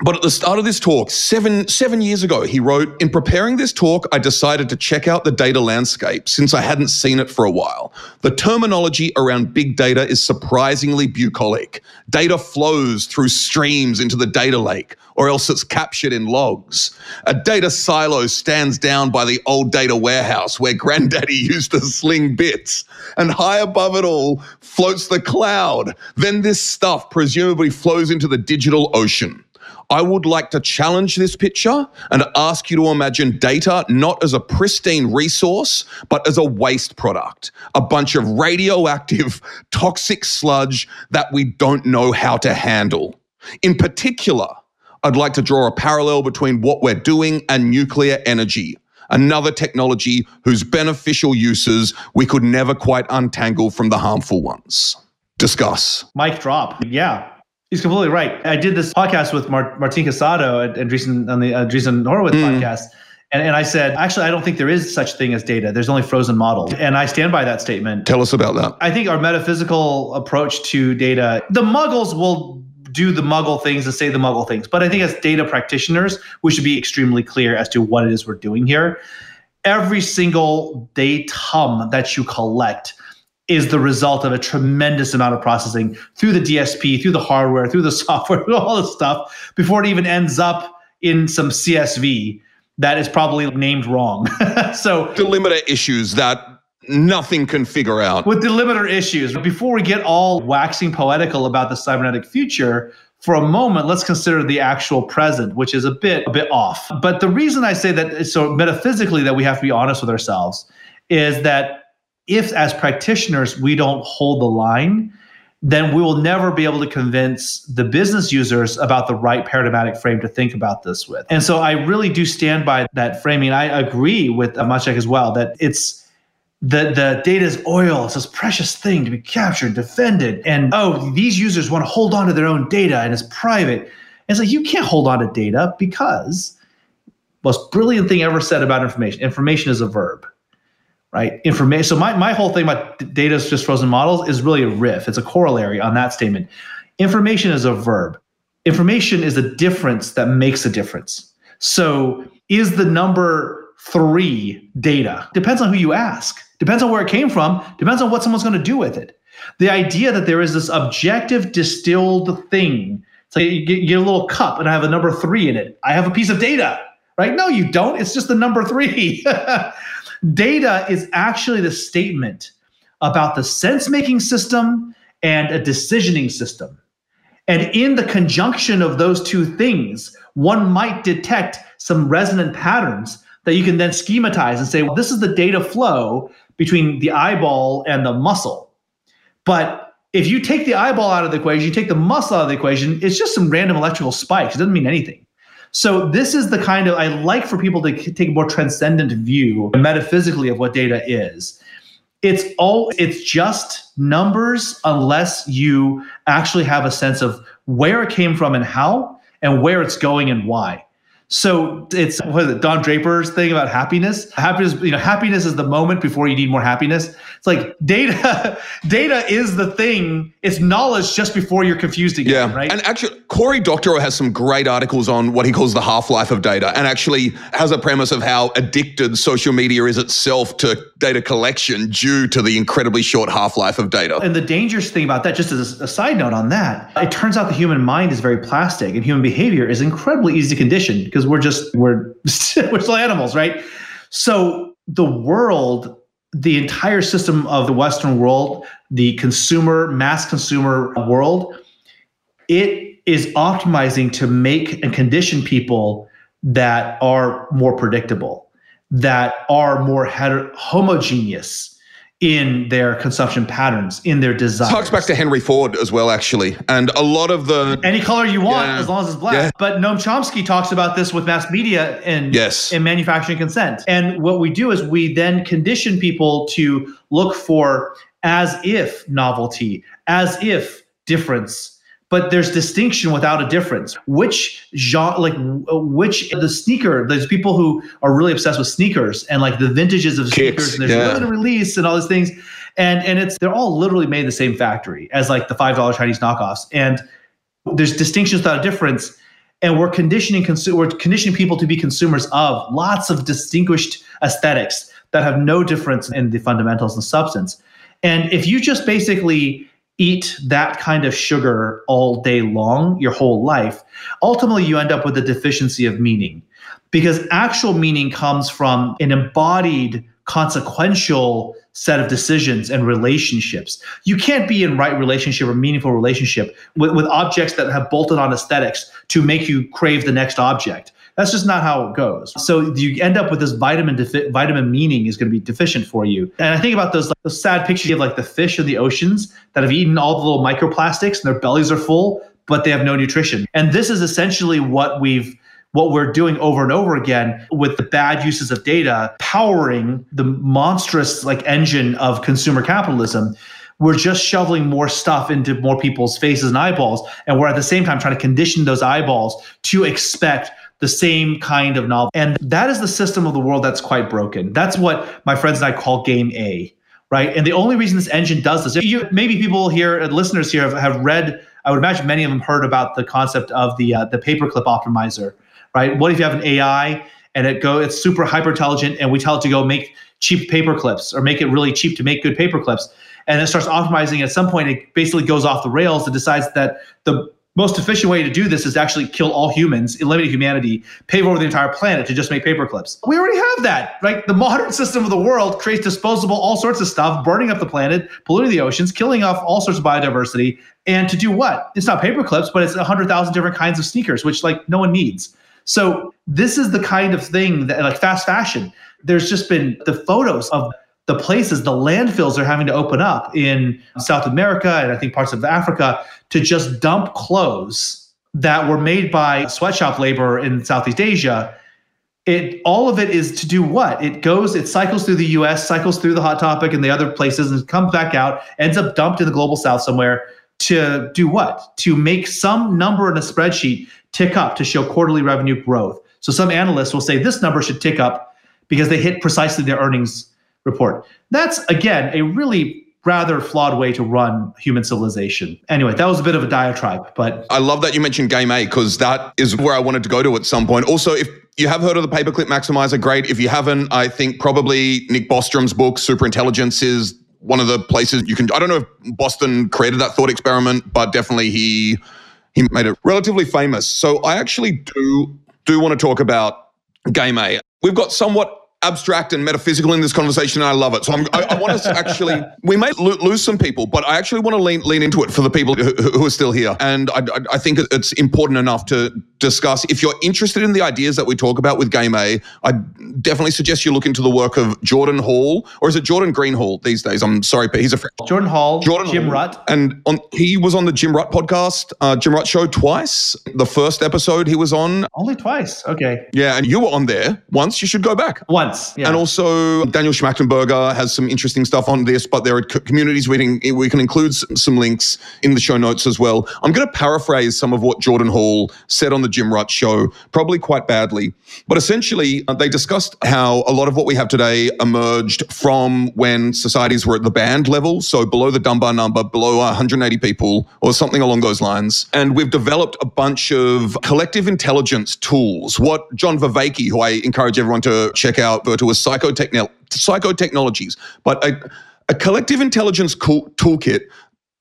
But at the start of this talk, seven years ago, he wrote, in preparing this talk, I decided to check out the data landscape since I hadn't seen it for a while. The terminology around big data is surprisingly bucolic. Data flows through streams into the data lake, or else it's captured in logs. A data silo stands down by the old data warehouse where granddaddy used to sling bits. And high above it all floats the cloud. Then this stuff presumably flows into the digital ocean. I would like to challenge this picture and ask you to imagine data not as a pristine resource, but as a waste product, a bunch of radioactive, toxic sludge that we don't know how to handle. In particular, I'd like to draw a parallel between what we're doing and nuclear energy, another technology whose beneficial uses we could never quite untangle from the harmful ones. Discuss. Mic drop. Yeah. He's completely right. I did this podcast with Martin Casado and Andreessen on the Andreessen Horowitz podcast. And I said, actually, I don't think there is such thing as data. There's only frozen models. And I stand by that statement. Tell us about that. I think our metaphysical approach to data, the muggles will do the muggle things and say the muggle things. But I think as data practitioners, we should be extremely clear as to what it is we're doing here. Every single datum that you collect is the result of a tremendous amount of processing through the DSP, through the hardware, through the software, through all this stuff, before it even ends up in some CSV that is probably named wrong. So delimiter issues that nothing can figure out. With delimiter issues. Before we get all waxing poetical about the cybernetic future, for a moment, let's consider the actual present, which is a bit off. But the reason I say that, so metaphysically, that we have to be honest with ourselves is that if, as practitioners, we don't hold the line, then we will never be able to convince the business users about the right paradigmatic frame to think about this with. And so I really do stand by that framing. I agree with Maciej as well, that it's the data is oil. It's this precious thing to be captured, defended. And, these users want to hold on to their own data and it's private. And it's like, you can't hold on to data because the most brilliant thing ever said about information. Information is a verb. Right? Information. So my whole thing about data is just frozen models is really a riff. It's a corollary on that statement. Information is a verb. Information is a difference that makes a difference. So is the number 3 data? Depends on who you ask. Depends on where it came from. Depends on what someone's going to do with it. The idea that there is this objective distilled thing. It's like you get a little cup and I have a number 3 in it. I have a piece of data, right? No, you don't. It's just the number 3. Data is actually the statement about the sense-making system and a decisioning system. And in the conjunction of those two things, one might detect some resonant patterns that you can then schematize and say, well, this is the data flow between the eyeball and the muscle. But if you take the eyeball out of the equation, you take the muscle out of the equation, it's just some random electrical spikes. It doesn't mean anything. So this is the kind of, I like for people to take a more transcendent view metaphysically of what data is. It's just numbers unless you actually have a sense of where it came from and how and where it's going and why. So it's Don Draper's thing about happiness. Happiness is the moment before you need more happiness. It's like data is the thing. It's knowledge just before you're confused again, right? And actually, Cory Doctorow has some great articles on what he calls the half-life of data, and actually has a premise of how addicted social media is itself to data collection due to the incredibly short half-life of data. And the dangerous thing about that, just as a side note on that, it turns out the human mind is very plastic and human behavior is incredibly easy to condition. Because we're still animals, right? So the world, the entire system of the Western world, the consumer, mass consumer world, it is optimizing to make and condition people that are more predictable, that are more homogeneous in their consumption patterns, in their desires. Talks back to Henry Ford as well, actually. And a lot of the... Any color you want, as long as it's black. Yeah. But Noam Chomsky talks about this with mass media and in manufacturing consent. And what we do is we then condition people to look for as if novelty, as if difference. But there's distinction without a difference. Which genre, the sneaker, there's people who are really obsessed with sneakers and like the vintages of sneakers and there's limited release and all these things. And they're all literally made in the same factory as like the $5 Chinese knockoffs. And there's distinctions without a difference. And we're conditioning people to be consumers of lots of distinguished aesthetics that have no difference in the fundamentals and substance. And if you just basically eat that kind of sugar all day long, your whole life, ultimately you end up with a deficiency of meaning. Because actual meaning comes from an embodied, consequential set of decisions and relationships. You can't be in right relationship or meaningful relationship with objects that have bolted on aesthetics to make you crave the next object. That's just not how it goes. So you end up with this vitamin meaning is going to be deficient for you. And I think about those sad pictures of like the fish in the oceans that have eaten all the little microplastics and their bellies are full, but they have no nutrition. And this is essentially what we're doing over and over again with the bad uses of data powering the monstrous like engine of consumer capitalism. We're just shoveling more stuff into more people's faces and eyeballs. And we're at the same time trying to condition those eyeballs to expect the same kind of novel. And that is the system of the world that's quite broken. That's what my friends and I call Game A, right? And the only reason this engine does this, maybe people here and listeners here have read, I would imagine many of them heard about the concept of the paperclip optimizer, right? What if you have an AI and it's super hyper intelligent and we tell it to go make cheap paperclips or make it really cheap to make good paperclips. And it starts optimizing. At some point, it basically goes off the rails and decides that the most efficient way to do this is to actually kill all humans, eliminate humanity, pave over the entire planet to just make paperclips. We already have that. Like the modern system of the world creates disposable, all sorts of stuff, burning up the planet, polluting the oceans, killing off all sorts of biodiversity. And to do what? It's not paperclips, but it's 100,000 different kinds of sneakers, which like no one needs. So this is the kind of thing that like fast fashion, there's just been the photos of the places, the landfills they're having to open up in South America and I think parts of Africa to just dump clothes that were made by sweatshop labor in Southeast Asia. All of it is to do what? It cycles through the US, cycles through the Hot Topic and the other places and comes back out, ends up dumped in the global South somewhere to do what? To make some number in a spreadsheet tick up to show quarterly revenue growth. So some analysts will say this number should tick up because they hit precisely their earnings report. That's, again, a really rather flawed way to run human civilization. Anyway, that was a bit of a diatribe, but I love that you mentioned Game A, because that is where I wanted to go to at some point. Also, if you have heard of the paperclip maximizer, great. If you haven't, I think probably Nick Bostrom's book, Superintelligence, is one of the places you can, I don't know if Boston created that thought experiment, but definitely he made it relatively famous. So I actually do want to talk about Game A. We've got somewhat abstract and metaphysical in this conversation, and I love it. So I want to actually, we may lose some people, but I actually want to lean into it for the people who are still here. And I think it's important enough to discuss. If you're interested in the ideas that we talk about with Game A, I definitely suggest you look into the work of Jordan Hall, or is it Jordan Greenhall these days? I'm sorry, but he's a friend. Jordan Hall, Jim Rutt. And he was on the Jim Rutt podcast, Jim Rutt Show twice. The first episode he was on. Only twice, okay. Yeah, and you were on there once. You should go back. Yeah. And also Daniel Schmachtenberger has some interesting stuff on this, but there are communities we can include some links in the show notes as well. I'm going to paraphrase some of what Jordan Hall said on the Jim Rutt Show, probably quite badly. But essentially, they discussed how a lot of what we have today emerged from when societies were at the band level, so below the Dunbar number, below 180 people or something along those lines. And we've developed a bunch of collective intelligence tools. What John Vervaeke, who I encourage everyone to check out, to as psychotechnologies, but a collective intelligence toolkit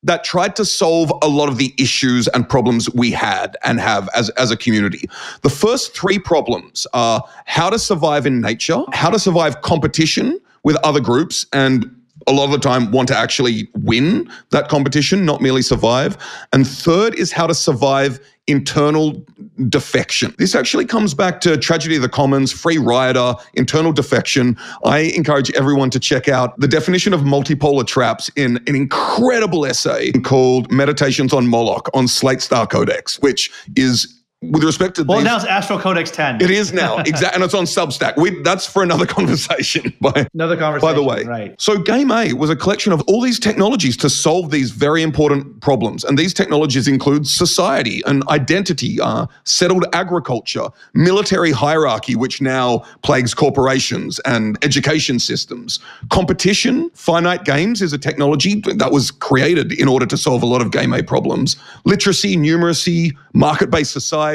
that tried to solve a lot of the issues and problems we had and have as a community. The first three problems are how to survive in nature, how to survive competition with other groups, and a lot of the time want to actually win that competition, not merely survive. And third is how to survive internal defection. This actually comes back to Tragedy of the Commons, Free Rider, internal defection. I encourage everyone to check out the definition of multipolar traps in an incredible essay called Meditations on Moloch on Slate Star Codex, which is, with respect to now it's Astral Codex 10. It is now, exactly, and it's on Substack. That's for another conversation. By the way, right. So Game A was a collection of all these technologies to solve these very important problems, and these technologies include society and identity, settled agriculture, military hierarchy, which now plagues corporations and education systems, competition. Finite games is a technology that was created in order to solve a lot of Game A problems. Literacy, numeracy, market-based society.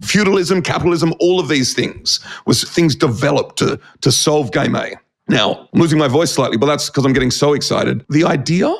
Feudalism, capitalism, all of these things was things developed to solve Game A. Now, I'm losing my voice slightly, but that's because I'm getting so excited. The idea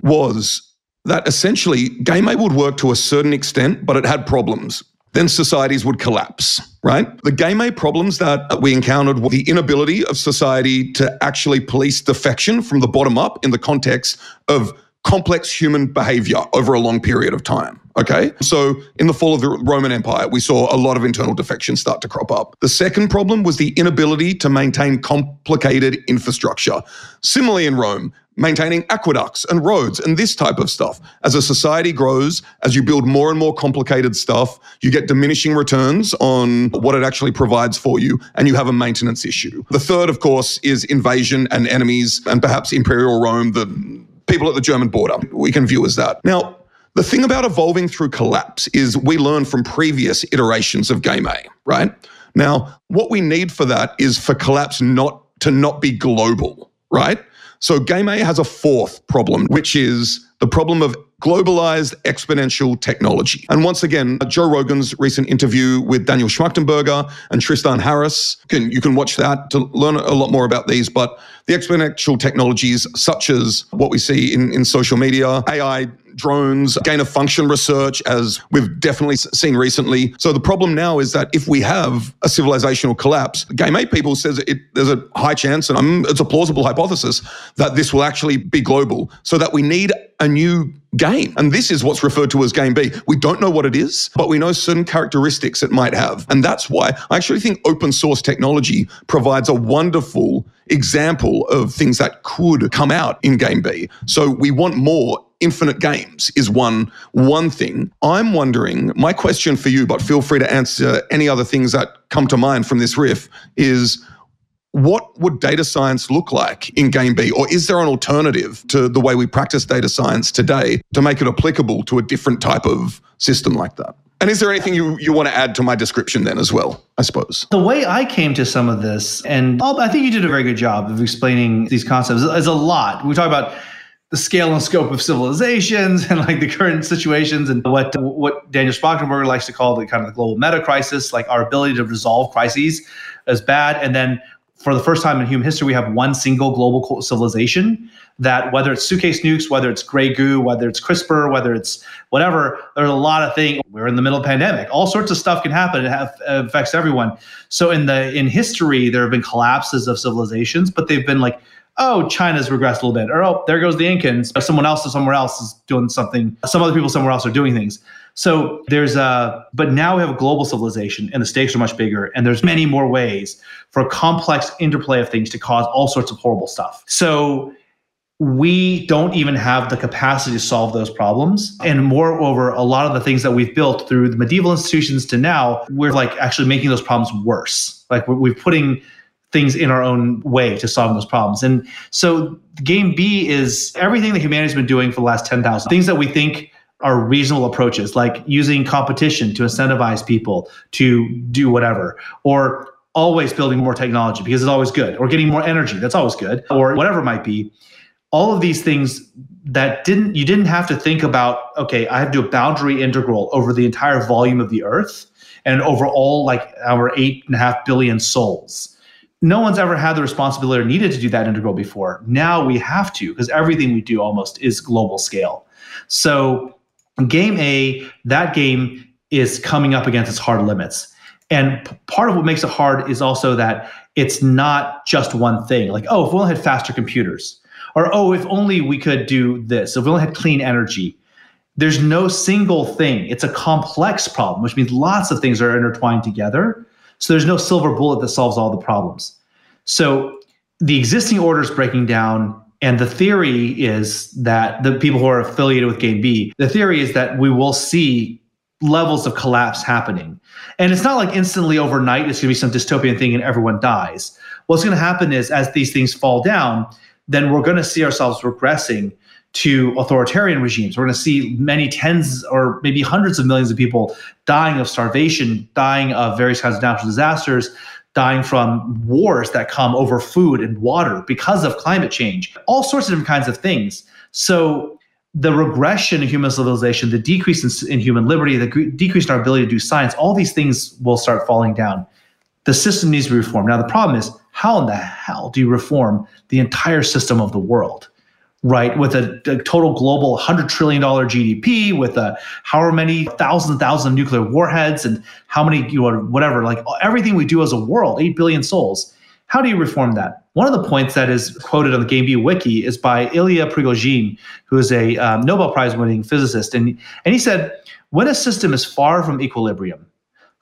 was that essentially Game A would work to a certain extent, but it had problems. Then societies would collapse, right? The Game A problems that we encountered were the inability of society to actually police defection from the bottom up in the context of complex human behavior over a long period of time, okay? So in the fall of the Roman Empire, we saw a lot of internal defection start to crop up. The second problem was the inability to maintain complicated infrastructure. Similarly in Rome, maintaining aqueducts and roads and this type of stuff. As a society grows, as you build more and more complicated stuff, you get diminishing returns on what it actually provides for you, and you have a maintenance issue. The third, of course, is invasion and enemies, and perhaps Imperial Rome, the people at the German border, we can view as that. Now, the thing about evolving through collapse is we learn from previous iterations of Game A, right? Now, what we need for that is for collapse not to be global, right? So Game A has a fourth problem, which is the problem of globalized exponential technology. And once again, Joe Rogan's recent interview with Daniel Schmachtenberger and Tristan Harris, you can watch that to learn a lot more about these, but the exponential technologies such as what we see in social media, AI, drones, gain of function research, as we've definitely seen recently. So the problem now is that if we have a civilizational collapse, Game A people says there's a high chance, and it's a plausible hypothesis, that this will actually be global, so that we need a new game. And this is what's referred to as Game B. We don't know what it is, but we know certain characteristics it might have. And that's why I actually think open source technology provides a wonderful example of things that could come out in Game B. So we want more infinite games is one thing. I'm wondering, my question for you, but feel free to answer any other things that come to mind from this riff, is what would data science look like in Game B? Or is there an alternative to the way we practice data science today to make it applicable to a different type of system like that? And is there anything you want to add to my description then as well, I suppose? The way I came to some of this, and I think you did a very good job of explaining these concepts, is a lot. We talk about the scale and scope of civilizations and like the current situations and what Daniel Schmachtenberger likes to call the kind of the global meta crisis, like our ability to resolve crises is bad. And then for the first time in human history, we have one single global civilization that whether it's suitcase nukes, whether it's gray goo, whether it's CRISPR, whether it's whatever, there's a lot of things. We're in the middle of a pandemic. All sorts of stuff can happen. It affects everyone. So in history, there have been collapses of civilizations, but they've been like, oh, China's regressed a little bit, or oh, there goes the Incans. Someone else somewhere else is doing something. Some other people somewhere else are doing things. So but now we have a global civilization and the stakes are much bigger and there's many more ways for a complex interplay of things to cause all sorts of horrible stuff. So we don't even have the capacity to solve those problems. And moreover, a lot of the things that we've built through the medieval institutions to now, we're like actually making those problems worse. Like we're putting things in our own way to solve those problems. And so Game B is everything that humanity's been doing for the last 10,000 things that we think are reasonable approaches, like using competition to incentivize people to do whatever, or always building more technology because it's always good, or getting more energy, that's always good, or whatever it might be. All of these things that you didn't have to think about, okay, I have to do a boundary integral over the entire volume of the earth and over all like our 8.5 billion souls. No one's ever had the responsibility or needed to do that integral before. Now we have to, because everything we do almost is global scale. So Game A, that game is coming up against its hard limits. And part of what makes it hard is also that it's not just one thing. Like, oh, if we only had faster computers, or oh, if only we could do this, if we only had clean energy. There's no single thing. It's a complex problem, which means lots of things are intertwined together. So there's no silver bullet that solves all the problems. So the existing order is breaking down. And the theory is that the people who are affiliated with Game B, the theory is that we will see levels of collapse happening. And it's not like instantly overnight, it's going to be some dystopian thing and everyone dies. What's going to happen is as these things fall down, then we're going to see ourselves regressing to authoritarian regimes. We're going to see many tens or maybe hundreds of millions of people dying of starvation, dying of various kinds of natural disasters, dying from wars that come over food and water because of climate change, all sorts of different kinds of things. So the regression in human civilization, the decrease in human liberty, the decrease in our ability to do science, all these things will start falling down. The system needs to be reformed. Now, the problem is, how in the hell do you reform the entire system of the world? Right, with a total global $100 trillion GDP, with however many thousand nuclear warheads and how many, you know, whatever, like everything we do as a world, 8 billion souls. How do you reform that? One of the points that is quoted on the Game B wiki is by Ilya Prigogine, who is a Nobel Prize winning physicist. And he said, when a system is far from equilibrium,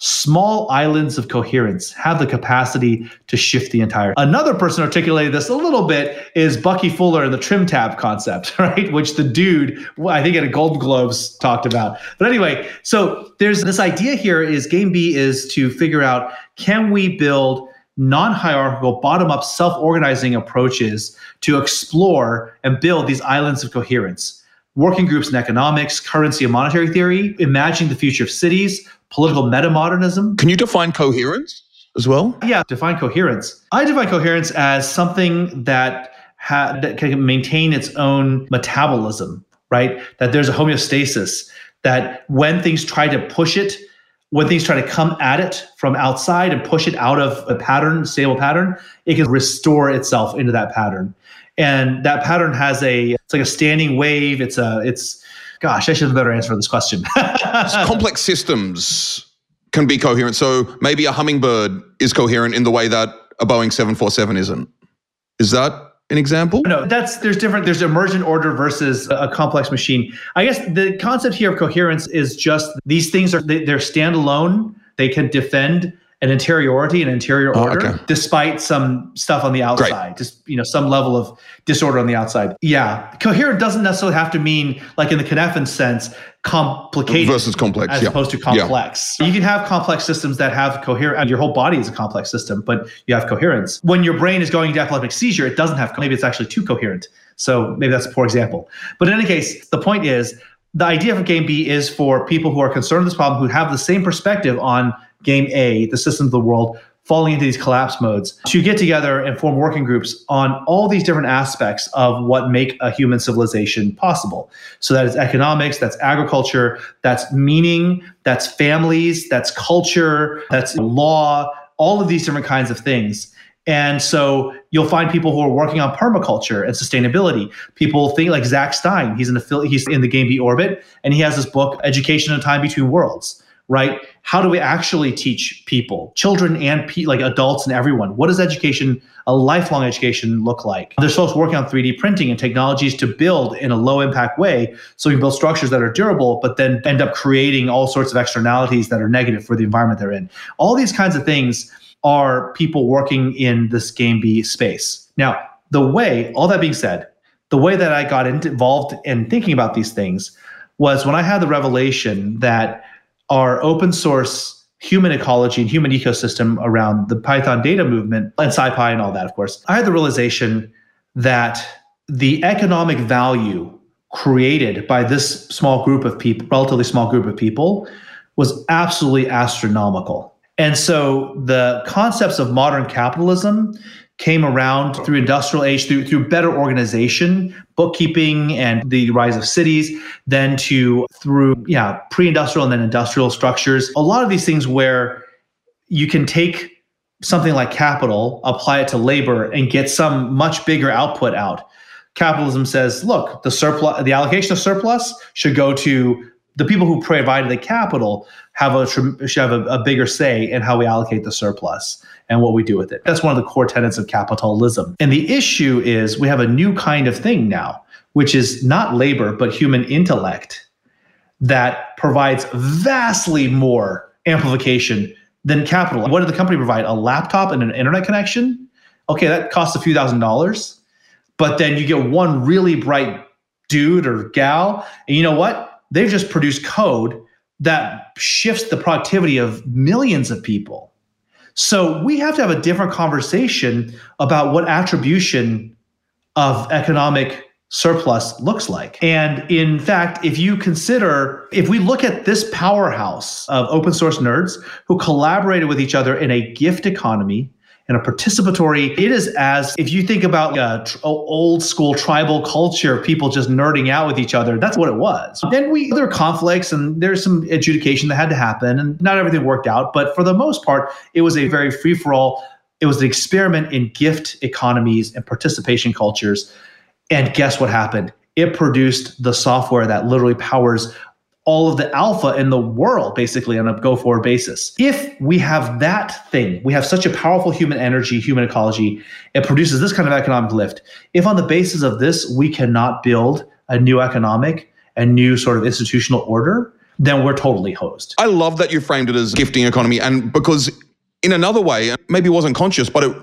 small islands of coherence have the capacity to shift the entire. Another person articulated this a little bit is Bucky Fuller and the trim tab concept, right? Which the dude, I think at a Golden Globes, talked about. But anyway, so there's this idea here is Game B is to figure out, can we build non-hierarchical, bottom-up, self-organizing approaches to explore and build these islands of coherence? Working groups in economics, currency and monetary theory, imagining the future of cities, political metamodernism. Can you define coherence as well? Yeah, define coherence. I define coherence as something that can maintain its own metabolism, right? That there's a homeostasis, that when things try to push it, when things try to come at it from outside and push it out of a pattern, stable pattern, it can restore itself into that pattern. And that pattern has it's like a standing wave. Gosh, I should have a better answer for this question. Complex systems can be coherent. So maybe a hummingbird is coherent in the way that a Boeing 747 isn't. Is that an example? No, there's emergent order versus a complex machine. I guess the concept here of coherence is just these things they're standalone. They can defend an interiority and interior order, okay, despite some stuff on the outside. Great. Just, you know, some level of disorder on the outside. Yeah. Coherent doesn't necessarily have to mean, like in the Kinefin sense, complicated versus complex, as opposed to complex. Yeah. You can have complex systems that have coherent, your whole body is a complex system, but you have coherence. When your brain is going into epileptic seizure, it doesn't have, maybe it's actually too coherent. So maybe that's a poor example. But in any case, the point is, the idea of Game B is for people who are concerned with this problem, who have the same perspective on Game A, the system of the world, falling into these collapse modes, to get together and form working groups on all these different aspects of what make a human civilization possible. So that is economics, that's agriculture, that's meaning, that's families, that's culture, that's law, all of these different kinds of things. And so you'll find people who are working on permaculture and sustainability. People think like Zach Stein, he's in the Game B orbit, and he has this book, Education in a Time Between Worlds, right? How do we actually teach people, children and like adults and everyone? What does education, a lifelong education, look like? There's folks working on 3D printing and technologies to build in a low impact way so we can build structures that are durable, but then end up creating all sorts of externalities that are negative for the environment they're in. All these kinds of things are people working in this Game B space. Now, all that being said, the way that I got involved in thinking about these things was when I had the revelation that our open source human ecology and human ecosystem around the Python data movement and SciPy and all that, of course, I had the realization that the economic value created by this small group of people, relatively small group of people, was absolutely astronomical. And so the concepts of modern capitalism came around through industrial age, through better organization, bookkeeping, and the rise of cities, then through pre-industrial and then industrial structures. A lot of these things where you can take something like capital, apply it to labor, and get some much bigger output out. Capitalism says, look, the allocation of surplus should go to the people who provided the capital, should have a bigger say in how we allocate the surplus and what we do with it. That's one of the core tenets of capitalism. And the issue is we have a new kind of thing now, which is not labor, but human intellect, that provides vastly more amplification than capital. What did the company provide? A laptop and an internet connection? Okay, that costs a few $1,000s, but then you get one really bright dude or gal, and you know what? They've just produced code that shifts the productivity of millions of people. So we have to have a different conversation about what attribution of economic surplus looks like. And in fact, if we look at this powerhouse of open source nerds who collaborated with each other in a gift economy, in a participatory, it is as if you think about old school tribal culture, people just nerding out with each other. That's what it was. There were conflicts and there's some adjudication that had to happen and not everything worked out. But for the most part, it was a very free for all. It was an experiment in gift economies and participation cultures. And guess what happened? It produced the software that literally powers all of the alpha in the world, basically, on a go-forward basis. If we have that thing, we have such a powerful human energy, human ecology, it produces this kind of economic lift. If on the basis of this, we cannot build a new economic and new sort of institutional order, then we're totally hosed. I love that you framed it as gifting economy, and because in another way, maybe it wasn't conscious, but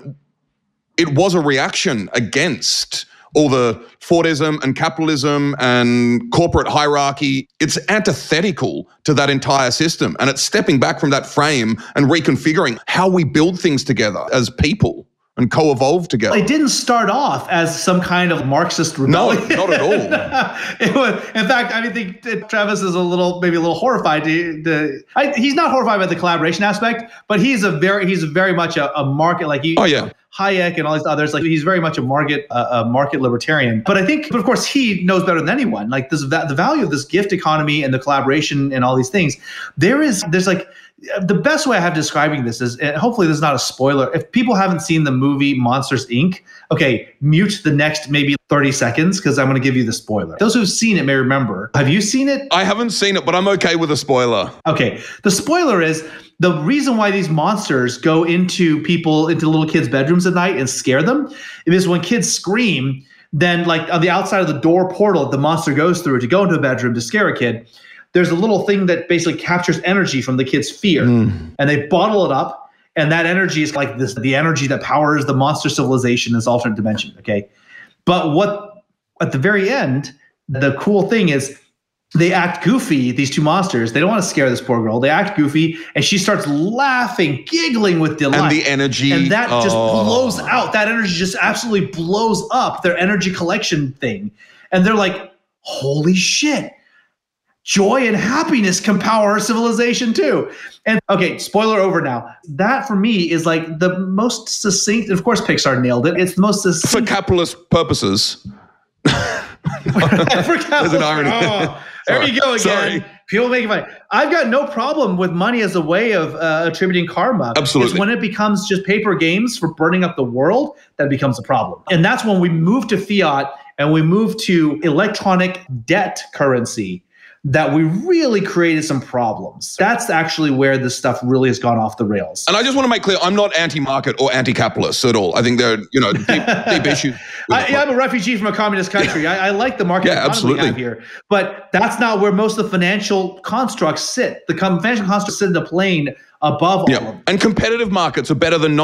it was a reaction against all the Fordism and capitalism and corporate hierarchy. It's antithetical to that entire system. And it's stepping back from that frame and reconfiguring how we build things together as people and co-evolve together. It didn't start off as some kind of Marxist rebellion. No, not at all. In fact, I think Travis is maybe a little horrified. He's not horrified by the collaboration aspect, but he's very much a market, like he. Oh, yeah. Hayek and all these others, like he's very much a market libertarian. But of course, he knows better than anyone. Like the value of this gift economy and the collaboration and all these things. The best way I have describing this is, and hopefully this is not a spoiler, if people haven't seen the movie Monsters, Inc., okay, mute the next maybe 30 seconds because I'm going to give you the spoiler. Those who've seen it may remember. Have you seen it? I haven't seen it, but I'm okay with a spoiler. Okay. The spoiler is the reason why these monsters go into little kids' bedrooms at night and scare them is when kids scream, then like on the outside of the door portal the monster goes through to go into a bedroom to scare a kid, there's a little thing that basically captures energy from the kid's fear. Mm. And they bottle it up. And that energy is like this, the energy that powers the monster civilization, this alternate dimension. Okay. But at the very end, the cool thing is they act goofy, these two monsters. They don't want to scare this poor girl. They act goofy. And she starts laughing, giggling with delight. And the energy. And that just blows out. That energy just absolutely blows up their energy collection thing. And they're like, holy shit. joy and happiness can power our civilization too. And okay, spoiler over now. That for me is like the most succinct, of course Pixar nailed it. It's the most succinct. For capitalist purposes. There's an irony. Oh, there you go again. Sorry. People making money. I've got no problem with money as a way of attributing karma. Absolutely. It's when it becomes just paper games for burning up the world, that becomes a problem. And that's when we move to fiat and we move to electronic debt currency that we really created some problems. That's actually where this stuff really has gone off the rails. And I just want to make clear, I'm not anti-market or anti-capitalist at all. I think they're, you know, deep issues. I'm a refugee from a communist country. I like the market economy we have here. But that's not where most of the financial constructs sit. The financial constructs sit in the plane above all of them. And competitive markets are better than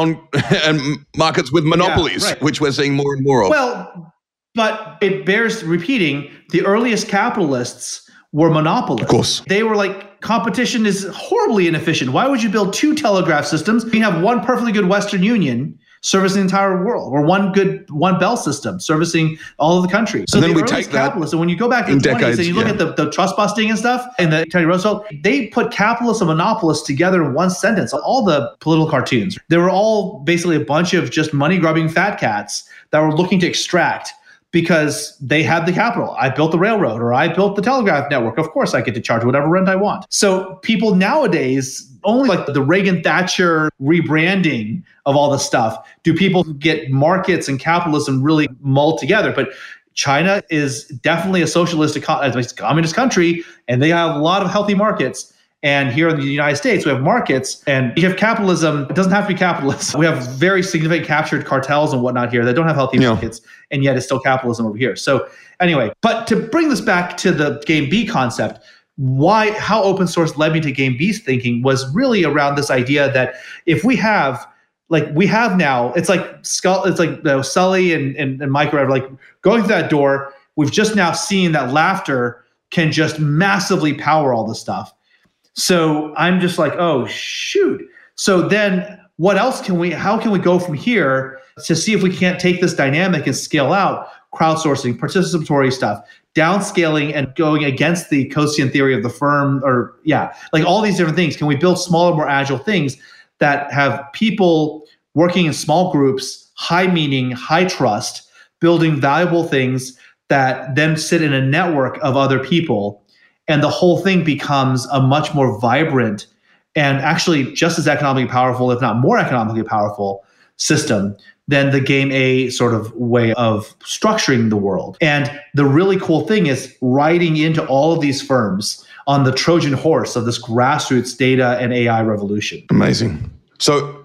markets with monopolies, which we're seeing more and more of. Well, but it bears repeating, the earliest capitalists were monopolists. Of course. They were like, competition is horribly inefficient. Why would you build two telegraph systems? You have one perfectly good Western Union servicing the entire world, or one bell system servicing all of the country. So then we take capitalists. And when you go back to the 20s and you look at the trust busting and stuff, and the Teddy Roosevelt, they put capitalists and monopolists together in one sentence. All the political cartoons, they were all basically a bunch of just money-grubbing fat cats that were looking to extract because they have the capital. I built the railroad, or I built the telegraph network. Of course, I get to charge whatever rent I want. So people nowadays, only like the Reagan-Thatcher rebranding of all the stuff, do people get markets and capitalism really mulled together. But China is definitely a socialist, communist country, and they have a lot of healthy markets. And here in the United States, we have markets and you have capitalism. It doesn't have to be capitalism. We have very significant captured cartels and whatnot here that don't have healthy markets, and yet it's still capitalism over here. So anyway, but to bring this back to the Game B concept, how open source led me to Game B's thinking was really around this idea that if we have, like we have now, it's like Sully and Mike are like going through that door. We've just now seen that laughter can just massively power all this stuff. So I'm just like, oh, shoot. So then what else can how can we go from here to see if we can't take this dynamic and scale out crowdsourcing, participatory stuff, downscaling and going against the Coasian theory of the firm like all these different things. Can we build smaller, more agile things that have people working in small groups, high meaning, high trust, building valuable things that then sit in a network of other people? And the whole thing becomes a much more vibrant and actually just as economically powerful, if not more economically powerful, system than the Game A sort of way of structuring the world. And the really cool thing is riding into all of these firms on the Trojan horse of this grassroots data and AI revolution. Amazing. So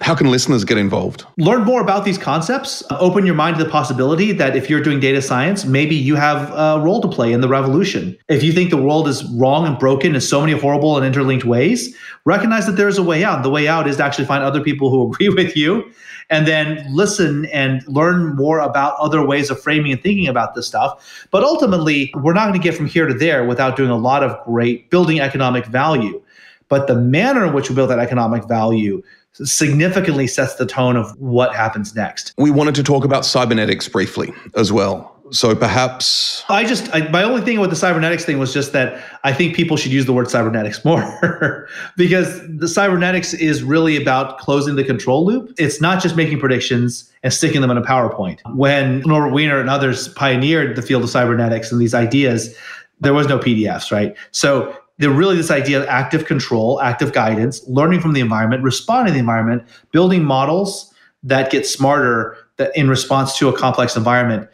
how can listeners get involved? Learn more about these concepts. Open your mind to the possibility that if you're doing data science, maybe you have a role to play in the revolution. If you think the world is wrong and broken in so many horrible and interlinked ways, recognize that there is a way out. The way out is to actually find other people who agree with you and then listen and learn more about other ways of framing and thinking about this stuff. But ultimately, we're not going to get from here to there without doing a lot of great building economic value. But the manner in which we build that economic value significantly sets the tone of what happens next. We wanted to talk about cybernetics briefly as well. So perhaps... my only thing with the cybernetics thing was just that I think people should use the word cybernetics more because the cybernetics is really about closing the control loop. It's not just making predictions and sticking them in a PowerPoint. When Norbert Wiener and others pioneered the field of cybernetics and these ideas, there was no PDFs, right? So they're really this idea of active control, active guidance, learning from the environment, responding to the environment, building models that get smarter that in response to a complex environment.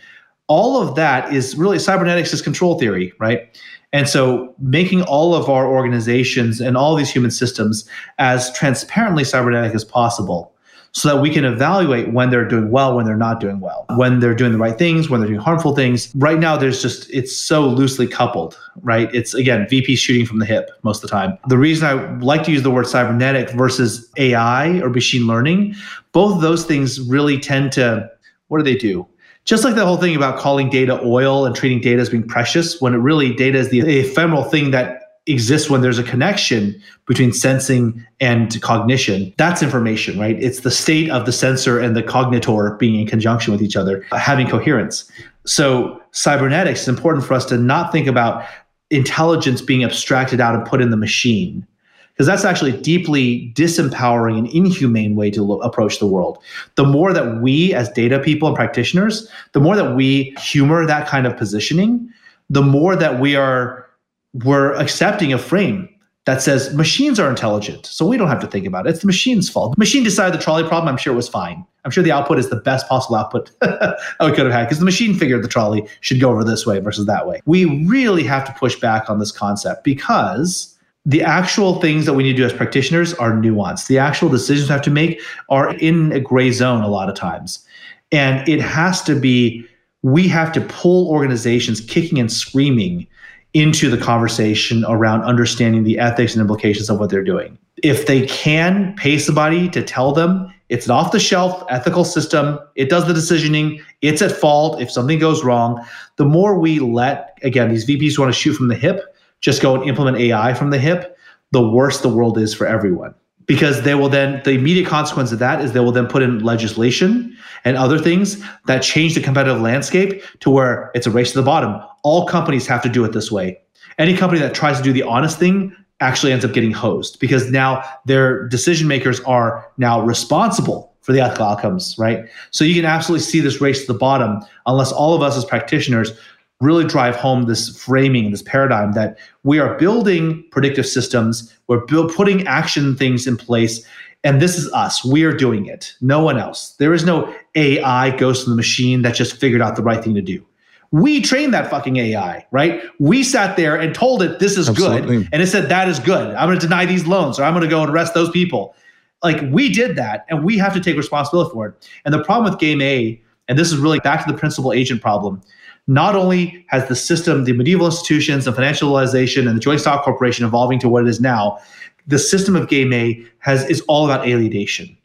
All of that is really cybernetics is control theory, right? And so making all of our organizations and all these human systems as transparently cybernetic as possible so that we can evaluate when they're doing well, when they're not doing well, when they're doing the right things, when they're doing harmful things. Right now, it's so loosely coupled, right? It's, again, VP shooting from the hip most of the time. The reason I like to use the word cybernetic versus AI or machine learning, both of those things really tend to, what do they do? Just like the whole thing about calling data oil and treating data as being precious, when it really data is the ephemeral thing that exists when there's a connection between sensing and cognition. That's information, right? It's the state of the sensor and the cognitor being in conjunction with each other, having coherence. So cybernetics is important for us to not think about intelligence being abstracted out and put in the machine. Because that's actually a deeply disempowering and inhumane way to approach the world. The more that we as data people and practitioners, the more that we humor that kind of positioning, the more that we're accepting a frame that says machines are intelligent, so we don't have to think about it. It's the machine's fault. The machine decided the trolley problem. I'm sure it was fine. I'm sure the output is the best possible output we could have had because the machine figured the trolley should go over this way versus that way. We really have to push back on this concept because the actual things that we need to do as practitioners are nuanced. The actual decisions we have to make are in a gray zone a lot of times. And it has to be, we have to pull organizations kicking and screaming into the conversation around understanding the ethics and implications of what they're doing. If they can pay somebody to tell them it's an off-the-shelf ethical system, it does the decisioning, it's at fault if something goes wrong, the more we let, again, these VPs who want to shoot from the hip, just go and implement AI from the hip, the worse the world is for everyone. Because they will then, the immediate consequence of that is they will then put in legislation and other things that change the competitive landscape to where it's a race to the bottom. All companies have to do it this way. Any company that tries to do the honest thing actually ends up getting hosed because now their decision makers are now responsible for the ethical outcomes, right? So you can absolutely see this race to the bottom unless all of us as practitioners really drive home this framing, this paradigm that we are building predictive systems, we're putting action things in place, and this is us. We are doing it. No one else. There is no AI ghost in the machine that just figured out the right thing to do. We trained that fucking AI, right? We sat there and told it this is good, and it said that is good. I'm going to deny these loans, or I'm going to go and arrest those people. Like, we did that, and we have to take responsibility for it. And the problem with Game A, and this is really back to the principal agent problem, not only has the system, the medieval institutions, the financialization, and the joint stock corporation evolving to what it is now, the system of Game A is all about alienation.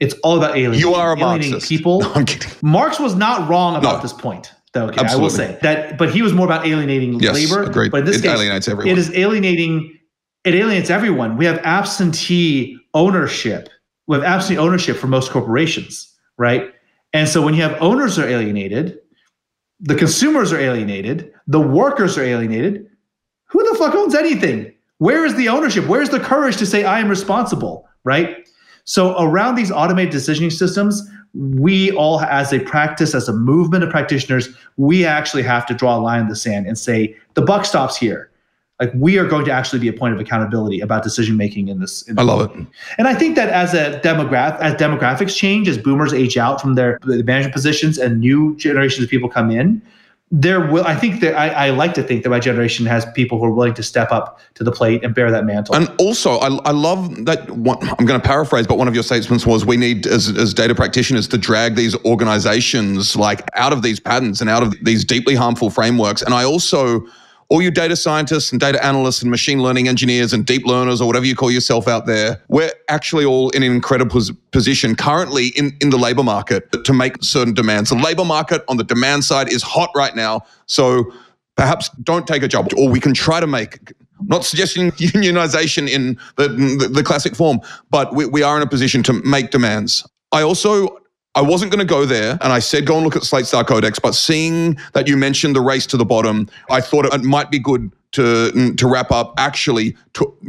It's all about alienation. You are a Marxist. People. No, I'm kidding. Marx was not wrong about this point, though. Okay, I will say that, but he was more about alienating labor. Agreed. But in this case, alienates everyone. It is alienating. It alienates everyone. We have absentee ownership. We have absentee ownership for most corporations, right? And so when you have owners who are alienated, the consumers are alienated, the workers are alienated. Who the fuck owns anything? Where is the ownership? Where's the courage to say, I am responsible, right? So around these automated decisioning systems, we all, as a practice, as a movement of practitioners, we actually have to draw a line in the sand and say, the buck stops here. Like, we are going to actually be a point of accountability about decision-making in this. I love it. And I think that as a as demographics change, as boomers age out from their management positions and new generations of people come in, there will, I think that I like to think that my generation has people who are willing to step up to the plate and bear that mantle. And also, I love that one, I'm going to paraphrase, but one of your statements was we need, as data practitioners, to drag these organizations like out of these patterns and out of these deeply harmful frameworks. And I also... all you data scientists and data analysts and machine learning engineers and deep learners or whatever you call yourself out there, we're actually all in an incredible position currently in the labor market to make certain demands. The labor market on the demand side is hot right now. So perhaps don't take a job, or we can try to make... I'm not suggesting unionization in the classic form, but we are in a position to make demands. I wasn't going to go there, and I said go and look at Slate Star Codex, but seeing that you mentioned the race to the bottom, I thought it might be good to wrap up actually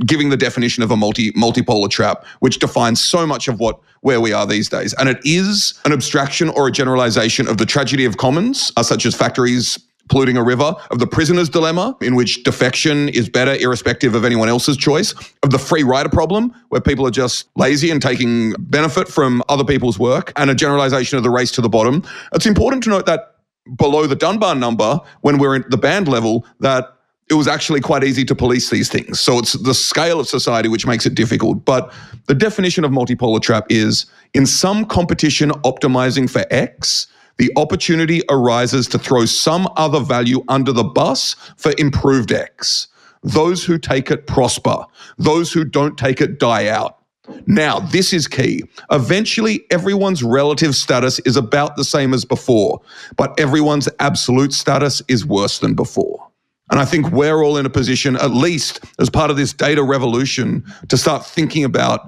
giving the definition of a multipolar trap, which defines so much of where we are these days. And it is an abstraction or a generalization of the tragedy of commons, such as factories polluting a river, of the prisoner's dilemma, in which defection is better irrespective of anyone else's choice, of the free rider problem, where people are just lazy and taking benefit from other people's work, and a generalization of the race to the bottom. It's important to note that below the Dunbar number, when we're at the band level, that it was actually quite easy to police these things. So it's the scale of society which makes it difficult. But the definition of multipolar trap is, in some competition optimizing for X, the opportunity arises to throw some other value under the bus for improved X. Those who take it prosper. Those who don't take it die out. Now, this is key. Eventually, everyone's relative status is about the same as before, but everyone's absolute status is worse than before. And I think we're all in a position, at least as part of this data revolution, to start thinking about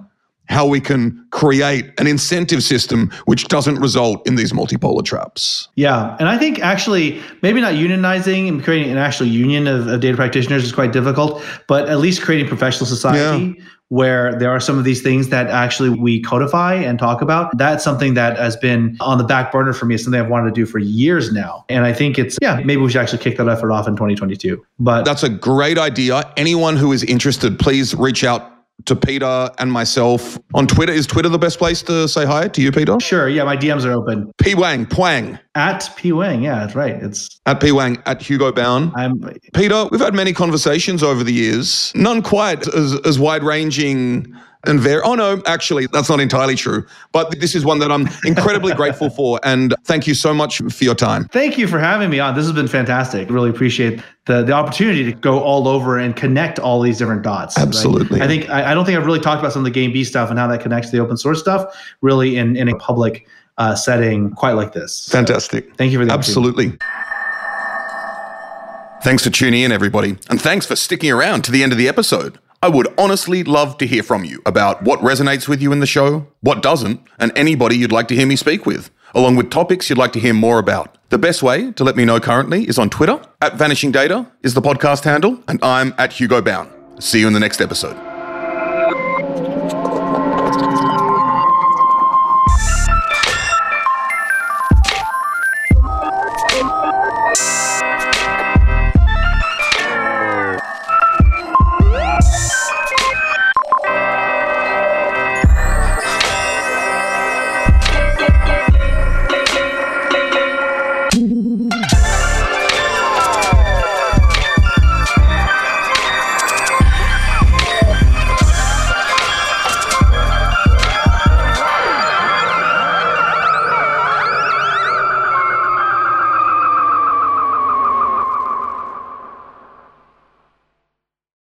how we can create an incentive system which doesn't result in these multipolar traps. Yeah. And I think actually maybe not unionizing and creating an actual union of data practitioners is quite difficult, but at least creating professional society where there are some of these things that actually we codify and talk about. That's something that has been on the back burner for me. It's something I've wanted to do for years now. And I think it's, maybe we should actually kick that effort off in 2022. But that's a great idea. Anyone who is interested, please reach out to Peter and myself on Twitter. Is Twitter the best place to say hi to you, Peter? Sure. Yeah, my DMs are open. P Wang, Pwang. At P Wang. Yeah, that's right. It's at P Wang, at Hugo Bowne. Peter, we've had many conversations over the years, none quite as wide-ranging and oh no, actually, that's not entirely true. But this is one that I'm incredibly grateful for. And thank you so much for your time. Thank you for having me on. This has been fantastic. Really appreciate the opportunity to go all over and connect all these different dots. Absolutely. Right? I don't think I've really talked about some of the Game B stuff and how that connects to the open source stuff really in a public setting quite like this. Fantastic. So, thank you for the opportunity. Absolutely. Thanks for tuning in, everybody. And thanks for sticking around to the end of the episode. I would honestly love to hear from you about what resonates with you in the show, what doesn't, and anybody you'd like to hear me speak with, along with topics you'd like to hear more about. The best way to let me know currently is on Twitter. @VanishingData is the podcast handle, and I'm @Hugo Bowne. See you in the next episode.